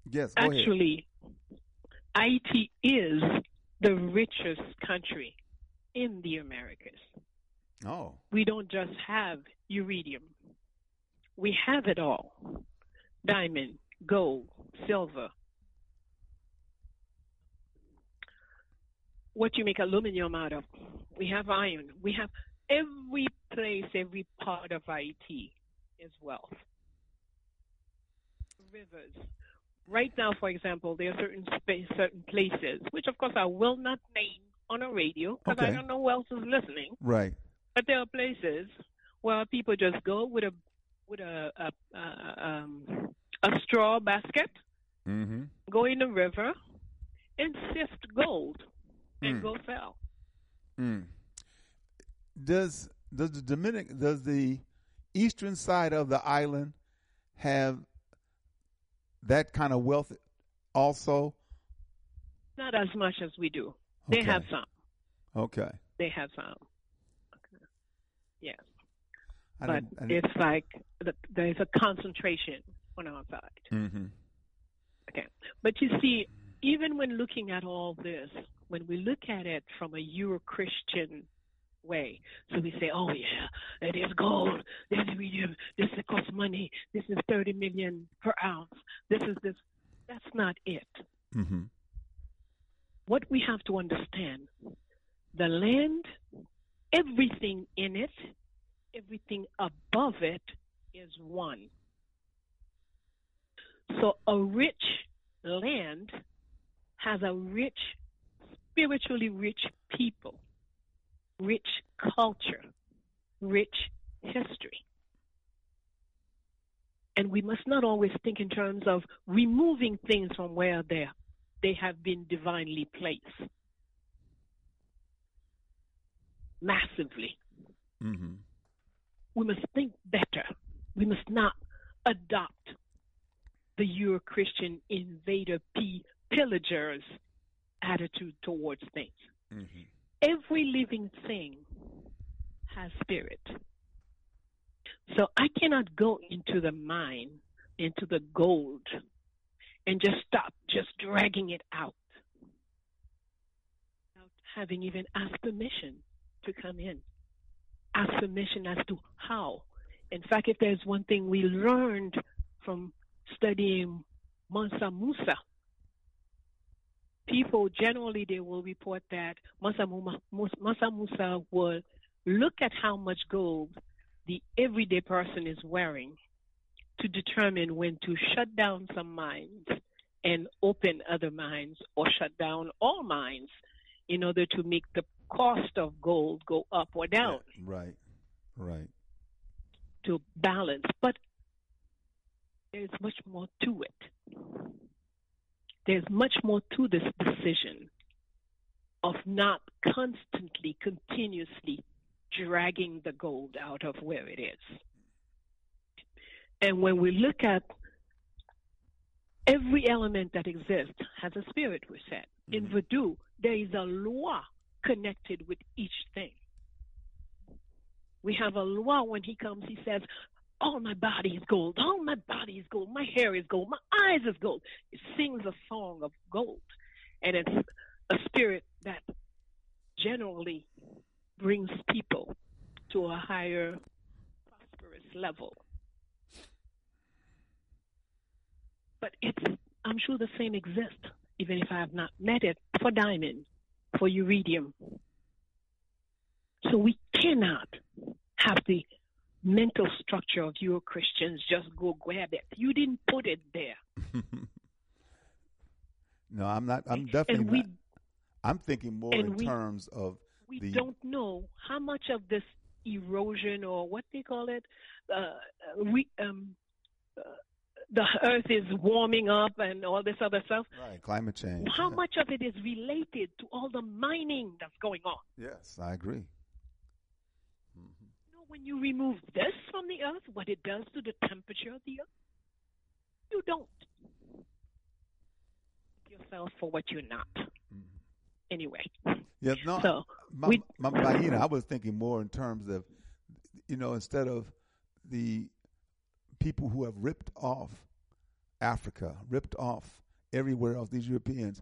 Yes, go actually, ahead. Haiti is the richest country in the Americas. Oh, we don't just have uridium; we have it all: diamond, gold, silver. What you make aluminum out of. We have iron. We have every place, every part of Haiti is wealth. Rivers. Right now, for example, there are certain space, certain places, which of course I will not name on a radio because okay. I don't know who else is listening. Right. But there are places where people just go with a with a a, a, um, a straw basket, mm-hmm. go in the river, and sift gold. And mm. go sell. Mm. Does does the Dominic does the eastern side of the island have that kind of wealth also? Not as much as we do. Okay. They have some. Okay. They have some. Okay. Yes. I but didn't, I didn't... it's like the, there's a concentration on our side. Mm-hmm. Okay. But you see, even when looking at all this. When we look at it from a Euro-Christian way, so we say, oh, yeah, it is gold, there's iridium, this costs money, this is thirty million dollars per ounce, this is this. That's not it. Mm-hmm. What we have to understand, the land, everything in it, everything above it is one. So a rich land has a rich spiritually rich people, rich culture, rich history. And we must not always think in terms of removing things from where they have been divinely placed. Massively. Mm-hmm. We must think better. We must not adopt the Euro-Christian invader p- pillagers attitude towards things. Mm-hmm. Every living thing has spirit. So I cannot go into the mine, into the gold, and just stop just dragging it out without having even asked permission to come in. Ask permission as to how. In fact, if there's one thing we learned from studying Mansa Musa, people generally, they will report that Mansa Musa will look at how much gold the everyday person is wearing to determine when to shut down some mines and open other mines, or shut down all mines in order to make the cost of gold go up or down. Right, right. To balance. But there's much more to it. There's much more to this decision of not constantly, continuously dragging the gold out of where it is. And when we look at every element that exists has a spirit, we said. In Vodou, there is a loi connected with each thing. We have a loi when he comes, he says, all my body is gold, all my body is gold, my hair is gold, my eyes is gold. It sings a song of gold. And it's a spirit that generally brings people to a higher, prosperous level. But it's, I'm sure the same exists, even if I have not met it, for diamond, for iridium. So we cannot have the mental structure of you Christians just go grab it. You didn't put it there. No, I'm not. I'm definitely. We, not, I'm thinking more in we, terms of. We the, don't know how much of this erosion, or what they call it, uh, we, um, uh, the earth is warming up and all this other stuff. Right, climate change. How yeah. much of it is related to all the mining that's going on? Yes, I agree. Mm-hmm. You know, when you remove this from the earth, what it does to the temperature of the earth, you don't. Yourself for what you're not. Mm-hmm. Anyway. Yeah, no, so Mama Bayyinah, I was thinking more in terms of, you know, instead of the people who have ripped off Africa, ripped off everywhere else, these Europeans,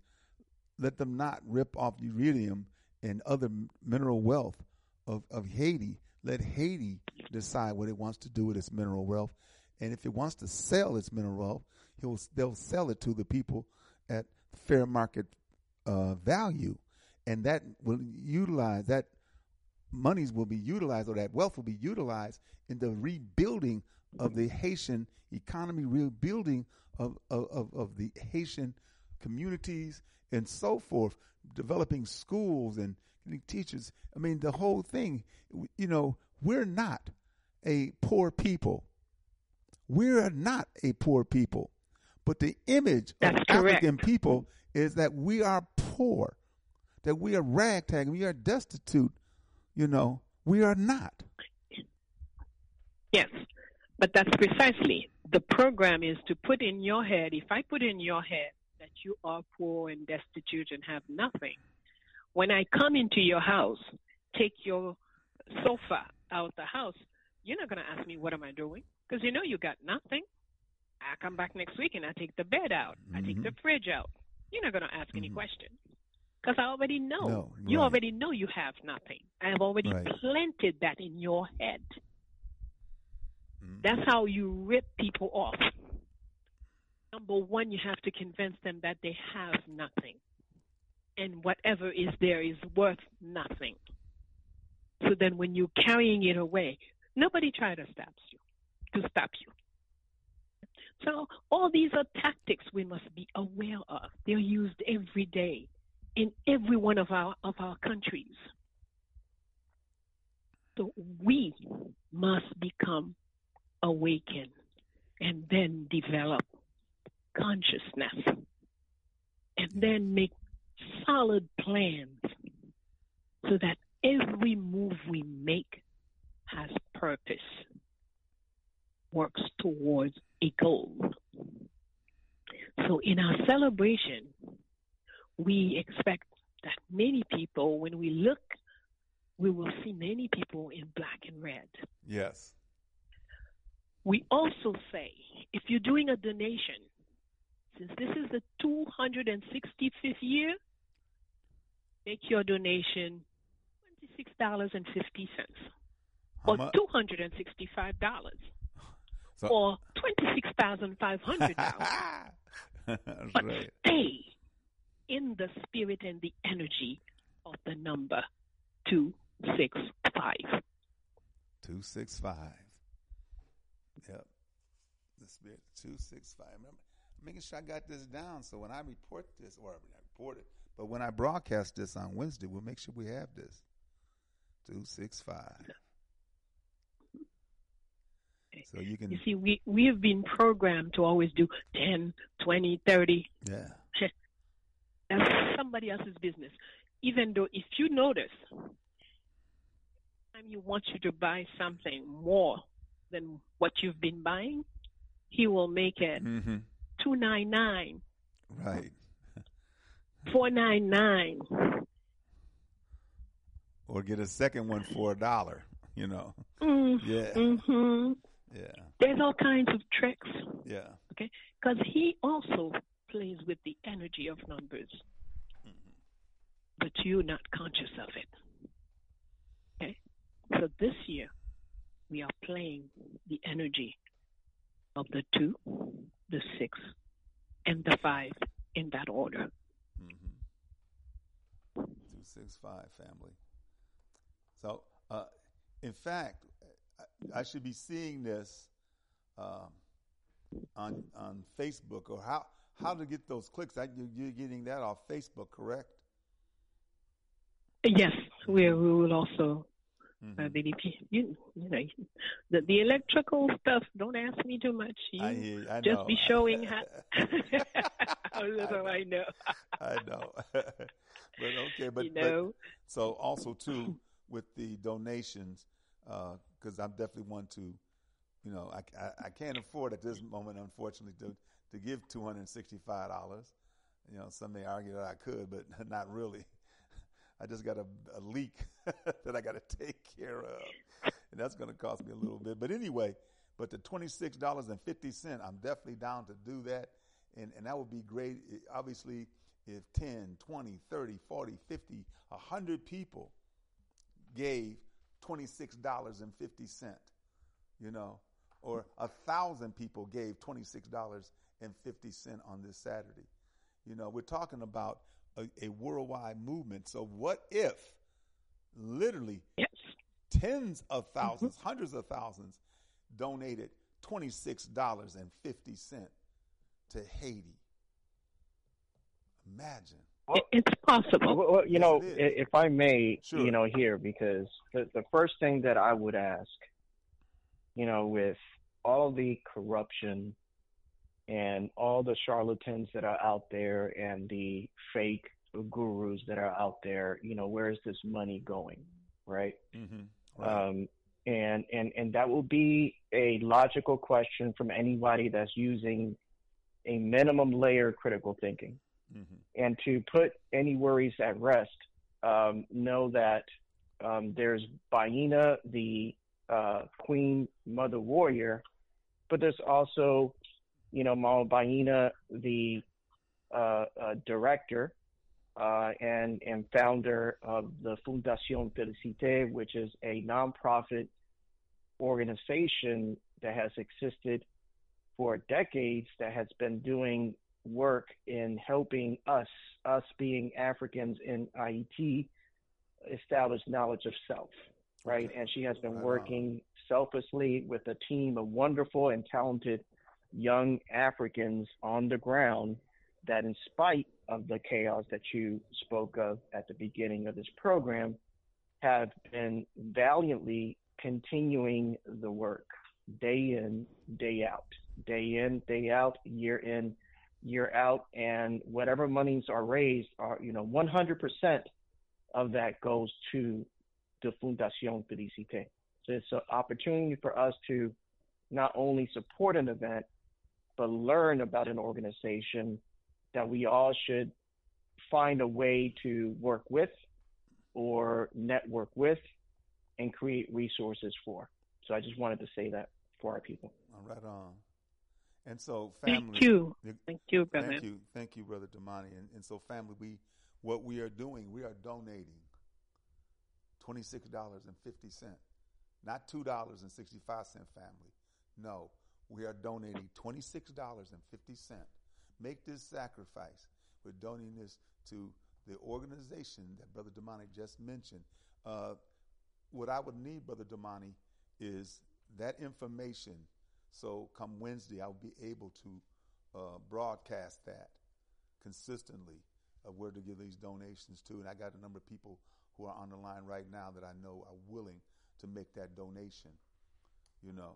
let them not rip off uridium and other mineral wealth of, of Haiti. Let Haiti decide what it wants to do with its mineral wealth. And if it wants to sell its mineral wealth, he'll, they'll sell it to the people at fair market uh, value. And that will utilize, that monies will be utilized, or that wealth will be utilized in the rebuilding of the Haitian economy, rebuilding of, of, of the Haitian communities and so forth, developing schools and teachers. I mean, the whole thing, you know, we're not a poor people. We're not a poor people. But the image That's of correct. African people is that we are poor, that we are ragtag, we are destitute, you know. We are not. Yes. But that's precisely, the program is to put in your head, if I put in your head that you are poor and destitute and have nothing, when I come into your house, take your sofa out the house, you're not going to ask me what am I doing, because you know you got nothing. I come back next week and I take the bed out. Mm-hmm. I take the fridge out. You're not going to ask mm-hmm. any questions, because I already know. No, right. You already know you have nothing. I have already right. planted that in your head. That's how you rip people off. Number one, you have to convince them that they have nothing, and whatever is there is worth nothing. So then when you're carrying it away, nobody try to stop you, to stop you. So all these are tactics we must be aware of. They're used every day in every one of our, of our countries. So we must become awaken, and then develop consciousness, and then make solid plans so that every move we make has purpose, works towards a goal. So in our celebration, we expect that many people, when we look, we will see many people in black and red. Yes. We also say, if you're doing a donation, Since this is the two hundred sixty-fifth year, make your donation twenty-six dollars and fifty cents or two hundred sixty-five dollars so, or twenty-six thousand five hundred dollars. But right. Stay in the spirit and the energy of the number two six five. two six five. Yep. The spirit two six five. Remember, I'm making sure I got this down so when I report this, or I report it, but when I broadcast this on Wednesday, we'll make sure we have this. two six five. So you can. You see, we, we have been programmed to always do ten, twenty, thirty. Yeah. That's somebody else's business. Even though, if you notice, time you want you to buy something more than what you've been buying, he will make it mm-hmm. two ninety-nine. Right. four ninety-nine. Or get a second one for a dollar, you know. Mm, yeah. Mm-hmm. Yeah. There's all kinds of tricks. Yeah. Okay. Because he also plays with the energy of numbers. Mm-hmm. But you're not conscious of it. Okay. So this year, we are playing the energy of the two, the six, and the five in that order. Mm-hmm. Two, six, five, family. So, uh, in fact, I, I should be seeing this um, on on Facebook, or how, how to get those clicks. I, you're getting that off Facebook, correct? Yes, we we will also. Mm-hmm. Uh, B D P, you, you know, the, the electrical stuff. Don't ask me too much. You I hear, I just know. Be showing how little I know. I know. I know. But okay, but, you know? But so also too. With the donations, because uh, I'm definitely one to, you know, I, I, I can't afford at this moment, unfortunately, to to give two hundred sixty-five dollars. You know, some may argue that I could, but not really. I just got a, a leak that I got to take care of, and that's going to cost me a little bit. But anyway, but the twenty-six dollars and fifty cents, I'm definitely down to do that, and, and that would be great. It, obviously, if ten, twenty, thirty, forty, fifty, one hundred people gave twenty-six dollars and fifty cents, you know, or a thousand people gave twenty-six dollars and fifty cents on this Saturday. You know, we're talking about a, a worldwide movement. So what if literally yes. tens of thousands, mm-hmm. hundreds of thousands donated twenty-six dollars and fifty cents to Haiti? Imagine. It's possible. Well, well, you yes, know, if I may, sure. you know, here, because the, the first thing that I would ask, you know, with all the corruption and all the charlatans that are out there and the fake gurus that are out there, you know, where is this money going? Right. Mm-hmm. Wow. Um, and, and, and that will be a logical question from anybody that's using a minimum layer of critical thinking. Mm-hmm. And to put any worries at rest, um, know that um, there's Bayyinah, the uh, Queen Mother Warrior, but there's also, you know, Mama Bayyinah, the uh, uh, director uh, and and founder of the Fondation Félicité, which is a nonprofit organization that has existed for decades, that has been doing work in helping us, us being Africans in I E T, establish knowledge of self, right? Okay. And she has been working selflessly with a team of wonderful and talented young Africans on the ground that, in spite of the chaos that you spoke of at the beginning of this program, have been valiantly continuing the work day in, day out, day in, day out, year in, year out, and whatever monies are raised are, you know, one hundred percent of that goes to the Fundación Felicité. So it's an opportunity for us to not only support an event, but learn about an organization that we all should find a way to work with or network with and create resources for. So I just wanted to say that for our people. All right on. And so family. Thank you. Thank you, brother. Thank you. Thank you, Brother Damani. And, and so family, we, what we are doing, we are donating twenty-six dollars and fifty cents, not two dollars and sixty-five cents, family. No, we are donating twenty-six dollars and fifty cents. Make this sacrifice. We're donating this to the organization that Brother Damani just mentioned. Uh, what I would need, Brother Damani, is that information. So come Wednesday, I'll be able to uh, broadcast that consistently of where to give these donations to. And I got a number of people who are on the line right now that I know are willing to make that donation, you know.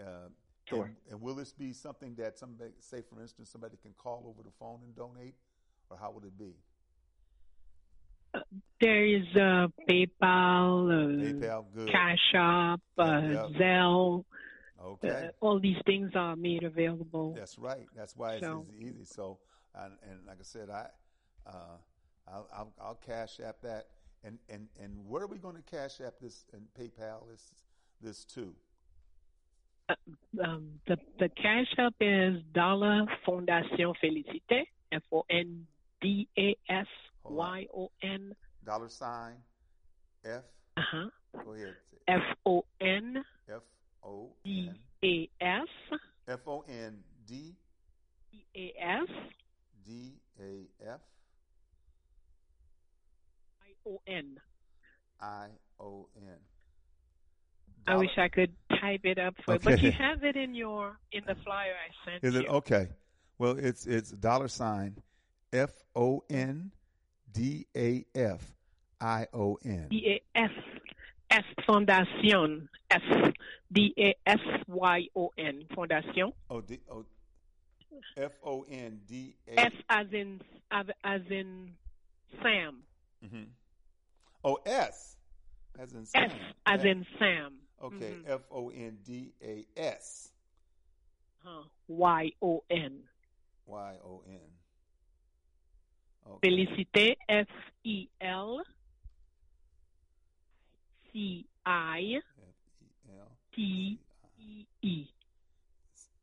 Uh, sure. And, and will this be something that somebody, say for instance, somebody can call over the phone and donate, or how would it be? Uh, there is uh, PayPal, uh, PayPal good. Cash App, uh, yep. Zelle. Okay. Uh, all these things are made available. That's right. That's why it's so easy, easy. So, and, and like I said, I, uh, I'll, I'll, I'll cash app that. And, and, and where are we going to cash app this and PayPal this this too? Uh, um, the the cash app is Dollar Fondation Félicité, F O N D A S Y O N. Dollar sign F. Uh huh. Go ahead. F O N. F. O D A S F O N D D A S D A F I O N I O N. I wish I could type it up for you, but you have it in your in the flyer I sent you. Is it okay? Well, it's it's dollar sign F O N D A F I O N D A S S Fondation S D A S Y O N Fondation. Oh, D O F O N D A S as in as in Sam. Mm-hmm. Oh, S as in Sam. S as S. in Sam. Okay, mm-hmm. F O N D A S. Huh. Y O N. Y O N. Okay. Félicité F E L. C I T E E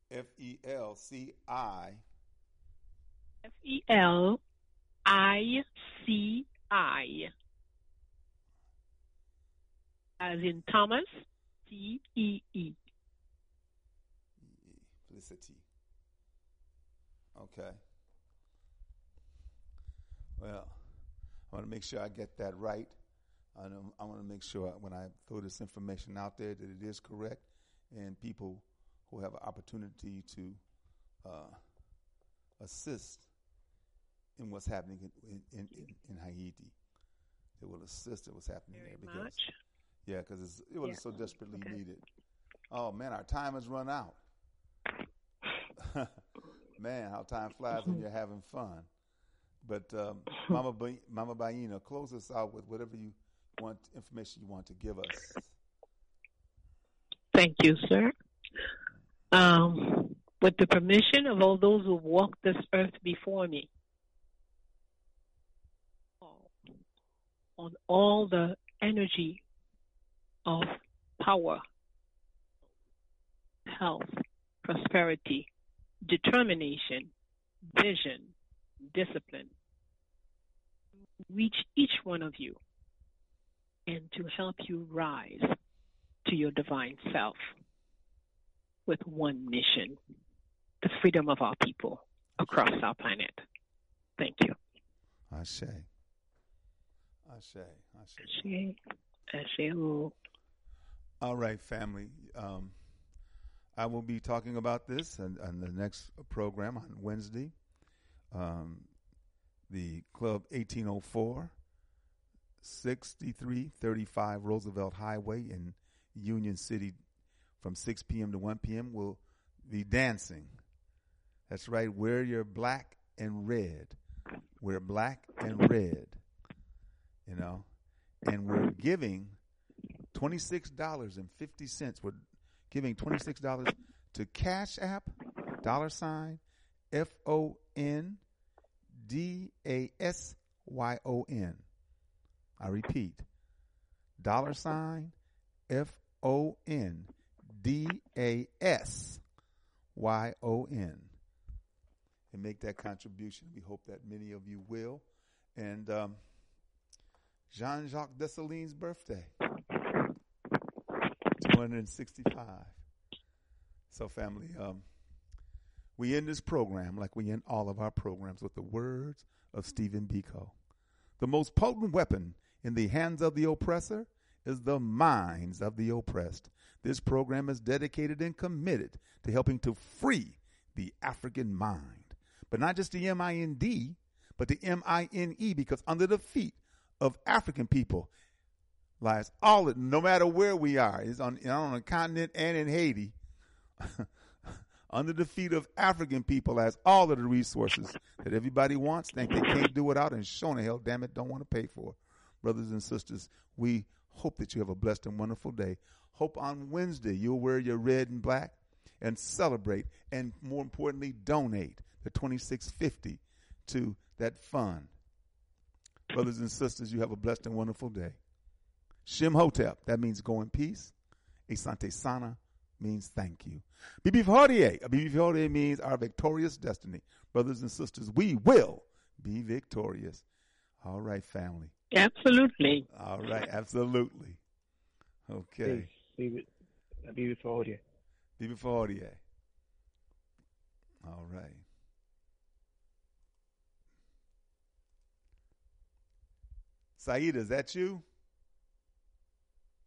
F E L C I F E L I C I as in Thomas T E E Felicity. Okay. Well, I want to make sure I get that right. I want to make sure when I throw this information out there that it is correct, and people who have an opportunity to uh, assist in what's happening in, in, in, in Haiti, they will assist in what's happening Very there. Because, much. Yeah, because it was yeah. so desperately okay. needed. Oh, man, our time has run out. Man, how time flies when you're having fun. But um, Mama Bay- Mama Bayyinah, close us out with whatever you want information you want to give us. Thank you, sir. Um, with the permission of all those who walked this earth before me, on all the energy of power, health, prosperity, determination, vision, discipline, reach each one of you, and to help you rise to your divine self with one mission, the freedom of our people across our planet. Thank you. Ashe. Ashe. Ashe. Ashe. All right, family. Um, I will be talking about this on, on the next program on Wednesday. Um, the Club eighteen oh four. sixty-three thirty-five Roosevelt Highway in Union City from six p.m. to one p.m. will be dancing. That's right. Wear your black and red. We're black and red, you know, and we're giving twenty-six dollars and fifty cents. We're giving twenty-six dollars to Cash App, dollar sign, F O N D A S Y O N. I repeat, dollar sign F O N D A S Y O N, and make that contribution. We hope that many of you will. And um, Jean-Jacques Dessalines' birthday, two hundred sixty-five. So, family, um, we end this program like we end all of our programs with the words of Stephen B. Cole. The most potent weapon in the hands of the oppressor is the minds of the oppressed. This program is dedicated and committed to helping to free the African mind, but not just the M I N D, but the M I N E, because under the feet of African people lies all it, no matter where we are, is on, on the continent and in Haiti. Under the feet of African people has all of the resources that everybody wants, think they can't do without, and sure the hell, damn it, don't want to pay for. Brothers and sisters, we hope that you have a blessed and wonderful day. Hope on Wednesday you'll wear your red and black and celebrate, and more importantly, donate the twenty-six fifty to that fund. Brothers and sisters, you have a blessed and wonderful day. Shem Hotep, that means go in peace. Asante Sana means thank you. Bibifhodie, Bibifhodie means our victorious destiny. Brothers and sisters, we will be victorious. All right, family. Absolutely. All right, absolutely. Okay. Bibifhodie. Bibifhodie. All right. Saida, is that you?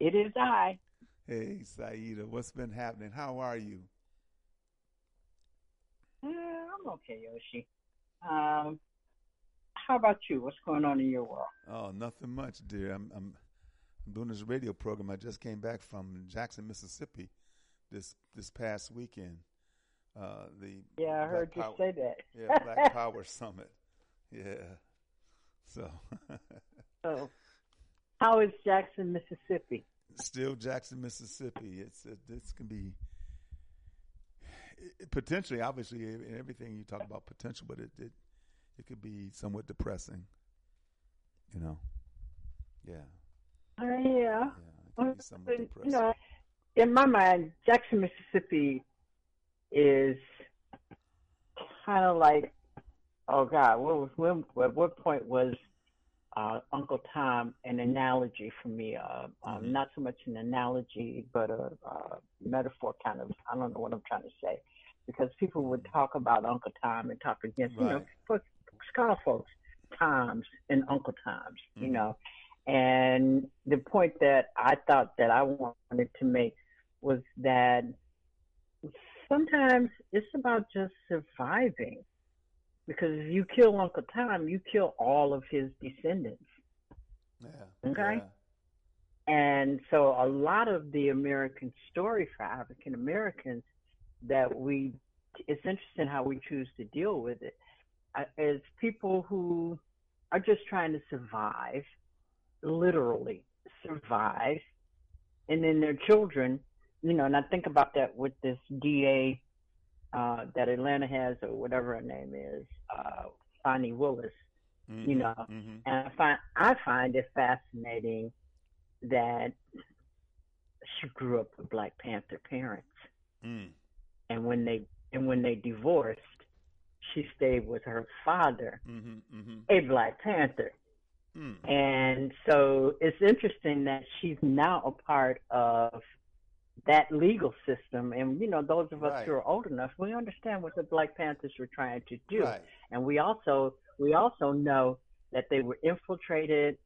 It is I. Hey, Saida, what's been happening? How are you? Uh, I'm okay, Yoshi. Um, how about you? What's going on in your world? Oh, nothing much, dear. I'm, I'm I'm doing this radio program. I just came back from Jackson, Mississippi, this this past weekend. Uh, the yeah, I heard you say that. Yeah, Black Power Summit. Yeah. So. So, how is Jackson, Mississippi? Still Jackson, Mississippi. It's uh, this can be it, potentially, obviously, in everything you talk about potential, but it, it it could be somewhat depressing, you know. Yeah. Uh, yeah. Yeah. It could be somewhat depressing. You know, in my mind, Jackson, Mississippi is kind of like, oh God, what was when, at what point was Uh, Uncle Tom, an analogy for me, uh, um, not so much an analogy, but a, a metaphor kind of, I don't know what I'm trying to say, because people would talk about Uncle Tom and talk against, right. you know, for scholar folks, Toms and Uncle Toms, mm-hmm. you know, and the point that I thought that I wanted to make was that sometimes it's about just surviving. Because if you kill Uncle Tom, you kill all of his descendants. Yeah. Okay? Yeah. And so a lot of the American story for African Americans that we, it's interesting how we choose to deal with it, as people who are just trying to survive, literally survive, and then their children, you know, and I think about that with this D A Uh, that Atlanta has, or whatever her name is, uh, Fannie Willis, mm-hmm, you know, mm-hmm. and I find I find it fascinating that she grew up with Black Panther parents, mm. and when they and when they divorced, she stayed with her father, mm-hmm, mm-hmm. a Black Panther, mm. and so it's interesting that she's now a part of that legal system. And, you know, those of us right. who are old enough, we understand what the Black Panthers were trying to do. Right. And we also we also know that they were infiltrated.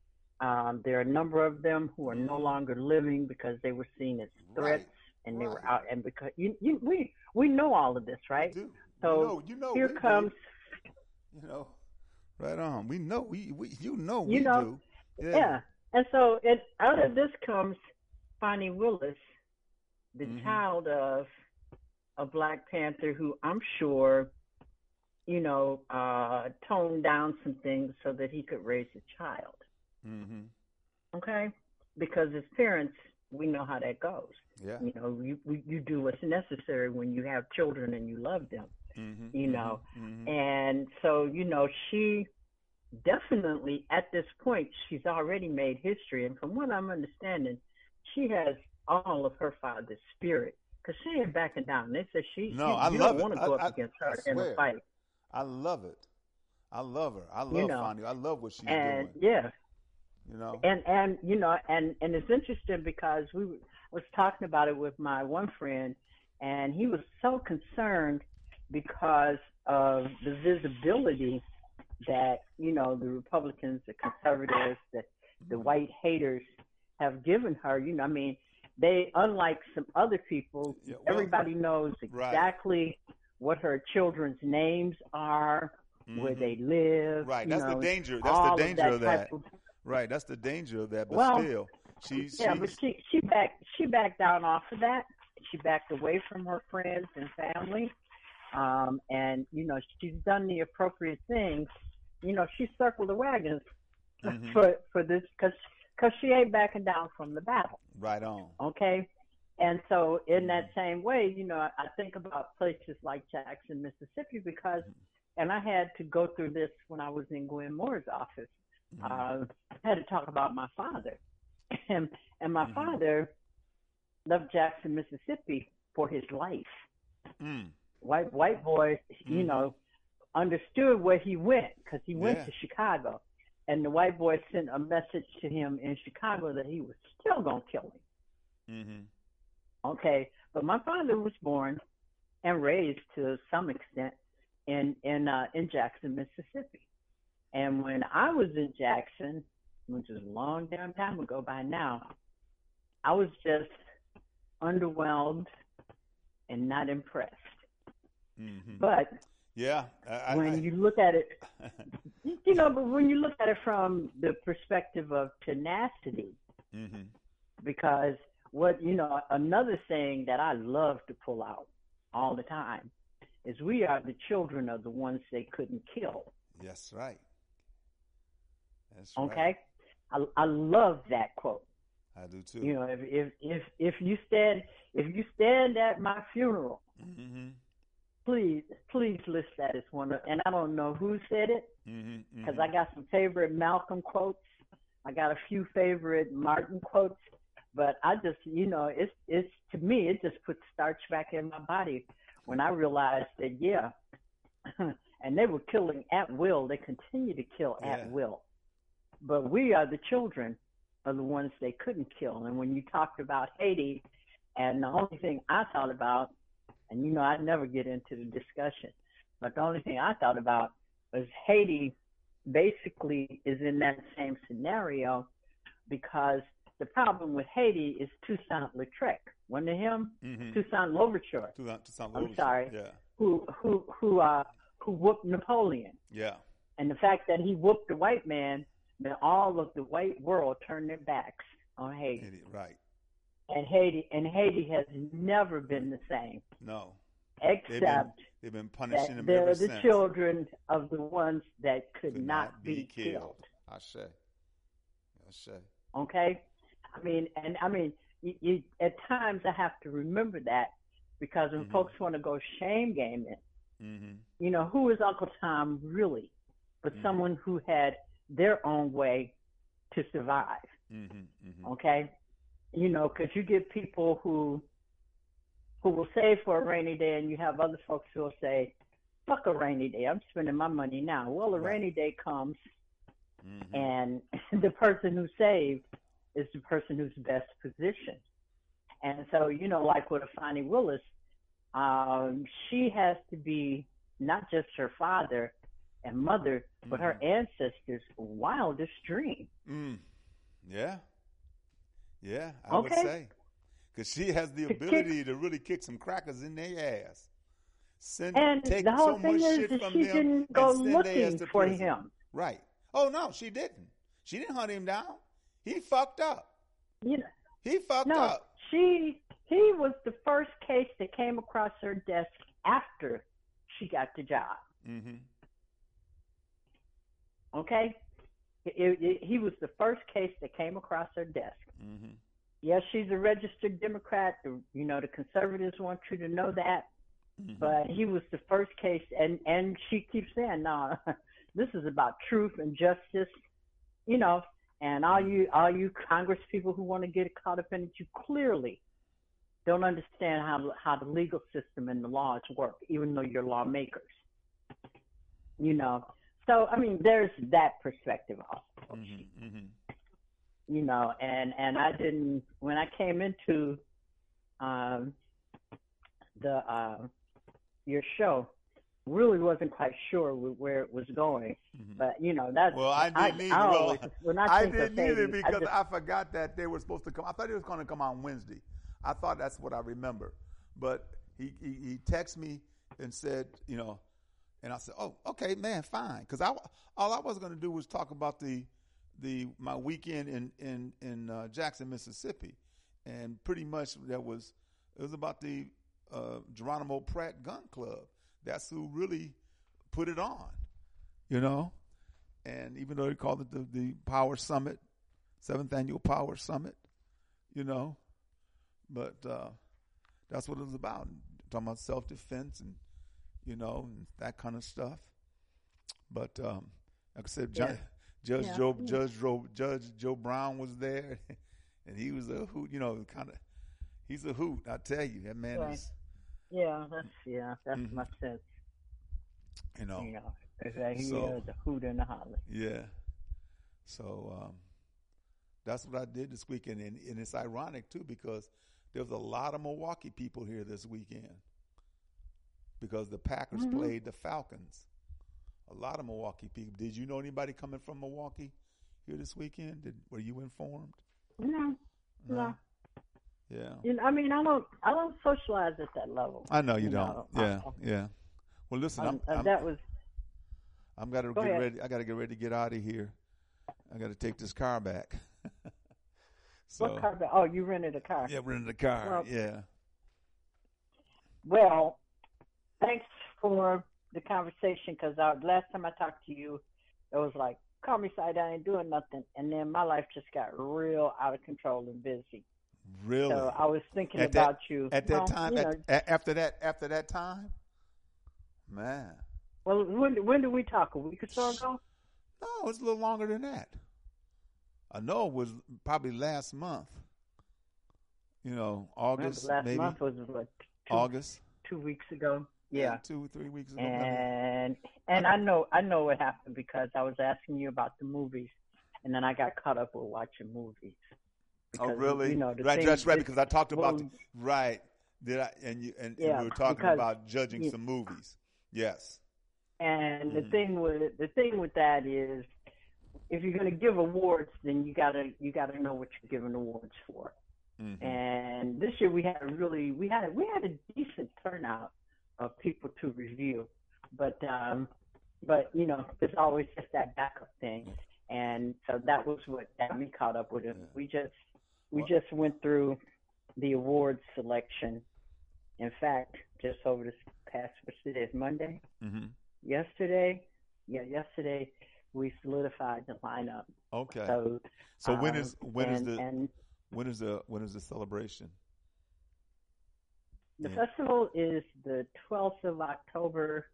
Um, there are a number of them who are no longer living because they were seen as threats right. and they right. were out. And because you, you, we we know all of this, right? We do. So you know, you know, here we comes. Do. You know, right on. We know. We, we You know we you know, do. Yeah. yeah. And so it, out of this comes Fannie Willis, the mm-hmm. child of a Black Panther who I'm sure, you know, uh, toned down some things so that he could raise a child. Mm-hmm. Okay? Because as parents, we know how that goes. Yeah. You know, you, you do what's necessary when you have children and you love them, mm-hmm. you know. Mm-hmm. And so, you know, she definitely, at this point, she's already made history. And from what I'm understanding, she has all of her father's spirit Because she ain't backing down. They said she, no, you, I you love don't want to go I, up I, against her in a fight. I love it. I love her. I love you know, Fani. I love what she's and, doing. Yeah. You know? And, and you know, and, and it's interesting because we was talking about it with my one friend, and he was so concerned because of the visibility that, you know, the Republicans, the conservatives, the, the white haters have given her. You know, I mean, they, unlike some other people, yeah, well, everybody knows exactly right. what her children's names are, mm-hmm. where they live. Right. That's know, the danger. That's the danger of that. Of that. Of, right. That's the danger of that. But well, still, she, she, yeah, but she, she backed, she backed down off of that. She backed away from her friends and family. Um, and, you know, she's done the appropriate things. You know, she circled the wagons mm-hmm. for, for this because because she ain't backing down from the battle. Right on. Okay? And so in that same way, you know, I, I think about places like Jackson, Mississippi, because, and I had to go through this when I was in Gwen Moore's office. Mm-hmm. Uh, I had to talk about my father. and, and my mm-hmm. father left Jackson, Mississippi for his life. Mm. White white boys, you mm-hmm. know, understood where he went because he went yeah. to Chicago. And the white boy sent a message to him in Chicago that he was still going to kill him. Mm-hmm. Okay. But my father was born and raised to some extent in, in, uh, in Jackson, Mississippi. And when I was in Jackson, which is a long damn time ago by now, I was just underwhelmed and not impressed. Mm-hmm. But yeah, I, when I, you look at it, you know, but when you look at it from the perspective of tenacity, mm-hmm. because what, you know, another thing that I love to pull out all the time is we are the children of the ones they couldn't kill. That's right. That's okay. Right. I, I love that quote. I do too. You know, if, if, if, if you stand, if you stand at my funeral, mm-hmm. Please, please list that as one of, and I don't know who said it, because mm-hmm, mm-hmm. I got some favorite Malcolm quotes. I got a few favorite Martin quotes, but I just, you know, it's, it's to me, it just puts starch back in my body when I realized that, yeah, and they were killing at will. They continue to kill yeah. at will, but we are the children of the ones they couldn't kill. And when you talked about Haiti, and the only thing I thought about, and, you know, I never get into the discussion, but the only thing I thought about was Haiti basically is in that same scenario, because the problem with Haiti is Toussaint Lauverture. Wasn't it him? Mm-hmm. Toussaint Louverture. Toussaint, Toussaint Louverture. I'm sorry. Yeah. Who who who uh who whooped Napoleon. Yeah. And the fact that he whooped the white man, that all of the white world turned their backs on Haiti. Haiti, right. And Haiti and Haiti has never been the same. No, except they've been, they've been punishing them ever since. They're the children of the ones that could, could not, not be killed. killed. I say, I say. Okay, I mean, and I mean, you, you, at times I have to remember that, because when mm-hmm. folks want to go shame gaming, mm-hmm. you know, who is Uncle Tom really? But mm-hmm. someone who had their own way to survive. Mm-hmm, mm-hmm. Okay. You know, because you get people who who will save for a rainy day, and you have other folks who will say, fuck a rainy day, I'm spending my money now. Well, a right. rainy day comes, mm-hmm. and the person who saved is the person who's best positioned. And so, you know, like with Afani Willis, um, she has to be not just her father and mother, mm-hmm. but her ancestors' wildest dream. Mm. Yeah. Yeah, I okay. would say, because she has the ability to really kick some crackers in their ass. Send, and take the whole so thing much is shit from she them didn't go and send looking for prison. Him. Right. Oh, no, she didn't. She didn't hunt him down. He fucked up. You know, he fucked no, up. She, he was the first case that came across her desk after she got the job. Mm-hmm. Okay? It, it, he was the first case that came across her desk. Mm-hmm. Yes, she's a registered Democrat. The, you know, the conservatives want you to know that. Mm-hmm. But he was the first case, and, and she keeps saying, "No, this is about truth and justice." You know, and all you all you Congress people who want to get caught up in it, you clearly don't understand how how the legal system and the laws work, even though you're lawmakers. You know, so I mean, there's that perspective also. Mm-hmm, mm-hmm. You know, and and I didn't when I came into um, the uh, your show. Really wasn't quite sure where it was going, mm-hmm. but you know that's. Well, I didn't I, either. I, always, well, I, I didn't either savings, because I, just, I forgot that they were supposed to come. I thought it was going to come on Wednesday. I thought that's what I remember, but he he, he texted me and said, you know, and I said, oh, okay, man, fine, because I all I was going to do was talk about the the my weekend in in in uh, Jackson, Mississippi, and pretty much that was it was about the uh, Geronimo Pratt Gun Club. That's who really put it on, you know? And even though they called it the, the Power Summit, seventh Annual Power Summit, you know? But uh, that's what it was about. Talking about self-defense and, you know, and that kind of stuff. But um, like I said, yeah. John, Judge, yeah. Joe, Judge, Joe, Judge Joe Brown was there, and he was a hoot, you know, kind of, he's a hoot, I tell you. That man yeah. is... Yeah, that's yeah, that's mm-hmm. my sense. You know, you know, it's like he so, is a hoot and a holler. Yeah, so um, that's what I did this weekend, and, and it's ironic too because there was a lot of Milwaukee people here this weekend because the Packers mm-hmm. played the Falcons. A lot of Milwaukee people. Did you know anybody coming from Milwaukee here this weekend? Did were you informed? No, no. no. Yeah. You know, I mean, I don't, I don't socialize at that level. I know you, you don't. Know. Yeah, yeah. Well, listen, um, I'm, I'm, that was. I'm gotta go get ahead. ready. I gotta get ready to get out of here. I gotta take this car back. so, what car? Back? Oh, you rented a car. Yeah, rented a car. Well, yeah. Well, thanks for the conversation because last time I talked to you, it was like, call me side, I ain't doing nothing, and then my life just got real out of control and busy. Really? So I was thinking at about that, you at that well, time. You know, at, after that, after that time, man. Well, when when did we talk? A week or so ago? No, it was a little longer than that. I know it was probably last month. You know, August. Last maybe. month was what? Two, August. Two weeks ago. Yeah. yeah, two three weeks ago. And and I know I know what happened because I was asking you about the movies, and then I got caught up with watching movies. Because, oh really? You know, right, things, that's right. Because I talked about well, the, right. Did I? And you and, yeah, and we were talking because, about judging yeah. some movies. Yes. And mm-hmm. the thing with the thing with that is, if you're going to give awards, then you gotta you gotta know what you're giving awards for. Mm-hmm. And this year we had a really we had a, we had a decent turnout of people to review, but um, but you know it's always just that backup thing, and so that was what got me caught up with it. Yeah. We just We well, just went through the awards selection. In fact, just over this past, which today is Monday, mm-hmm. yesterday, yeah, yesterday we solidified the lineup. Okay. So, so um, when is when and, is the and when is the when is the celebration? The yeah. festival is the twelfth of October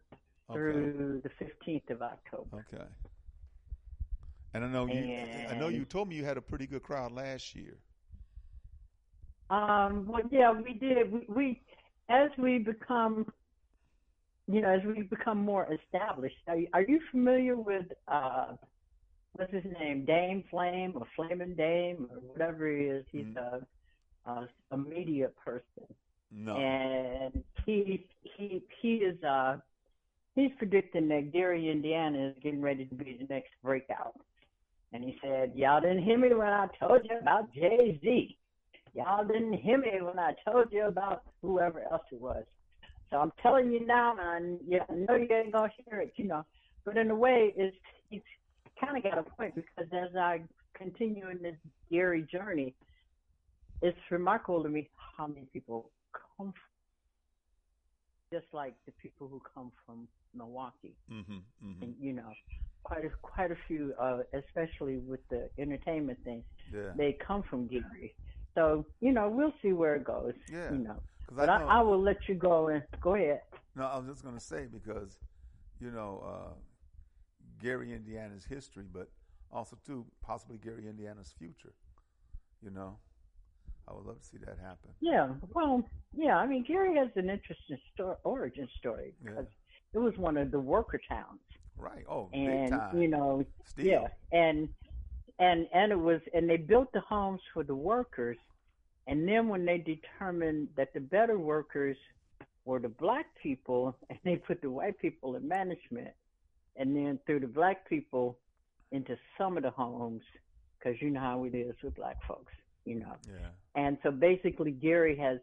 through okay. the fifteenth of October. Okay. And I know you. And, I know you told me you had a pretty good crowd last year. Um, well, yeah, we did. We, we, as we become, you know, as we become more established, are you, are you familiar with, uh, what's his name, Dame Flame or Flamin' Dame or whatever he is? He's mm-hmm. a, a, a media person. No. And he, he, he is, uh, he's predicting that Gary, Indiana is getting ready to be the next breakout. And he said, y'all didn't hear me when I told you about Jay-Z. Y'all didn't hear me when I told you about whoever else it was. So I'm telling you now, and I know you ain't going to hear it, you know. But in a way, it's, it's kind of got a point because as I continue in this eerie journey, it's remarkable to me how many people come from, just like the people who come from Milwaukee. Mm-hmm, mm-hmm. And, you know, quite a, quite a few, uh, especially with the entertainment thing, yeah. they come from Gary. So, you know, we'll see where it goes, yeah, you know. But I, know, I, I will let you go and go ahead. No, I was just going to say because, you know, uh, Gary, Indiana's history, but also, too, possibly Gary, Indiana's future, you know. I would love to see that happen. Yeah, well, yeah, I mean, Gary has an interesting story, origin story, because yeah. it was one of the worker towns. Right, oh, and, big time. You know, Steel. yeah, and, and, and it was, and they built the homes for the workers, and then when they determined that the better workers were the black people, and they put the white people in management, and then threw the black people into some of the homes, because you know how it is with black folks, you know. Yeah. And so basically Gary has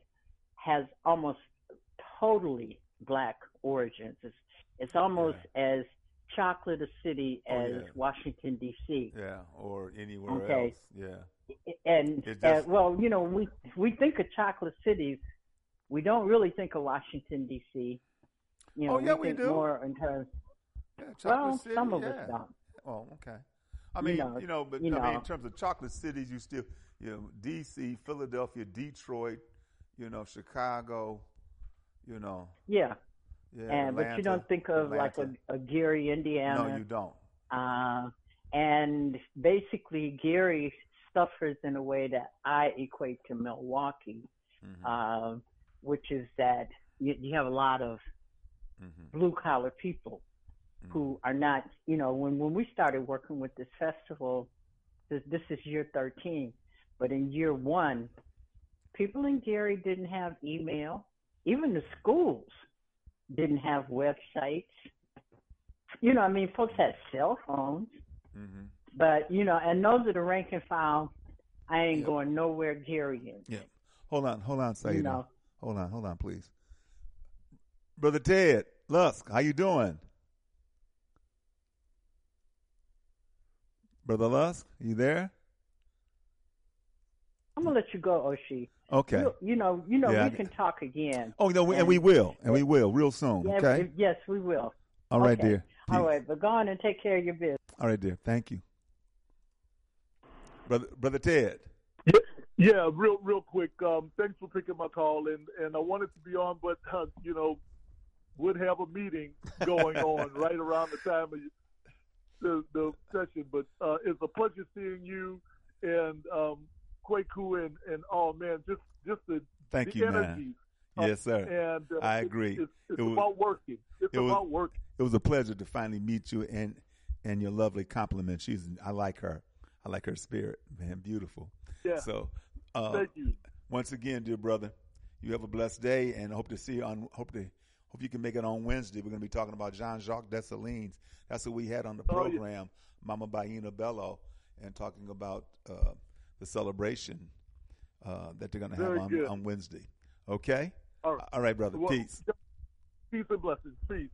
has almost totally black origins. It's, it's almost yeah. as chocolate a city as oh, yeah. Washington, D C. Yeah, or anywhere okay. else. Yeah. And, just... and, well, you know, we we think of chocolate cities. We don't really think of Washington, D C. You know, oh, yeah, we, we do. More in terms, yeah, well, city, some of yeah. us don't. Oh, okay. I mean, you know, you know but you I know. mean, in terms of chocolate cities, you still, you know, D C, Philadelphia, Detroit, you know, Chicago, you know. Yeah. Yeah. And, Atlanta, but you don't think of Atlanta. like a, a Gary, Indiana. No, you don't. Uh, and basically, Gary suffers in a way that I equate to Milwaukee, mm-hmm. uh, which is that you, you have a lot of mm-hmm. blue collar people. Mm-hmm. Who are not, you know, when, when we started working with this festival, this, this is year thirteen, but in year one, people in Gary didn't have email. Even the schools didn't have websites. You know, I mean, folks had cell phones, mm-hmm. but, you know, and those are the rank and file, I ain't yep. going nowhere Gary is. Yeah. Hold on, hold on, Saida. You know? Hold on, hold on, please. Brother Ted Lusk, how you doing? Brother Lusk, you there? I'm gonna let you go, Oshie. Okay. You, you know, you know, yeah, we can talk again. Oh no, we, and, and we will, and we will, real soon. Yeah, okay. Yes, we will. All right, okay. dear. Peace. All right, but go on and take care of your business. All right, dear. Thank you, brother. Brother Ted. Yeah, yeah real, real quick. Um, thanks for picking my call, and and I wanted to be on, but uh, you know, would have a meeting going on right around the time of. The, the session, but uh, it's a pleasure seeing you and um, Kwaku and, and oh man, just just the thank the you, energy. Man. Yes, sir. And uh, I agree. It's, it's, it's it was, about working. It's it was, about working. It was a pleasure to finally meet you and and your lovely compliment. She's I like her. I like her spirit, man. Beautiful. Yeah. So uh, thank you once again, dear brother. You have a blessed day, and hope to see you on. Hope to. Hope you can make it on Wednesday. We're going to be talking about Jean-Jacques Dessalines. That's what we had on the program, oh, yeah. Mama Bayyinah Bello, and talking about uh, the celebration uh, that they're going to have on, on Wednesday. Okay? All right, All right brother. Well, peace. Peace and blessings. Peace.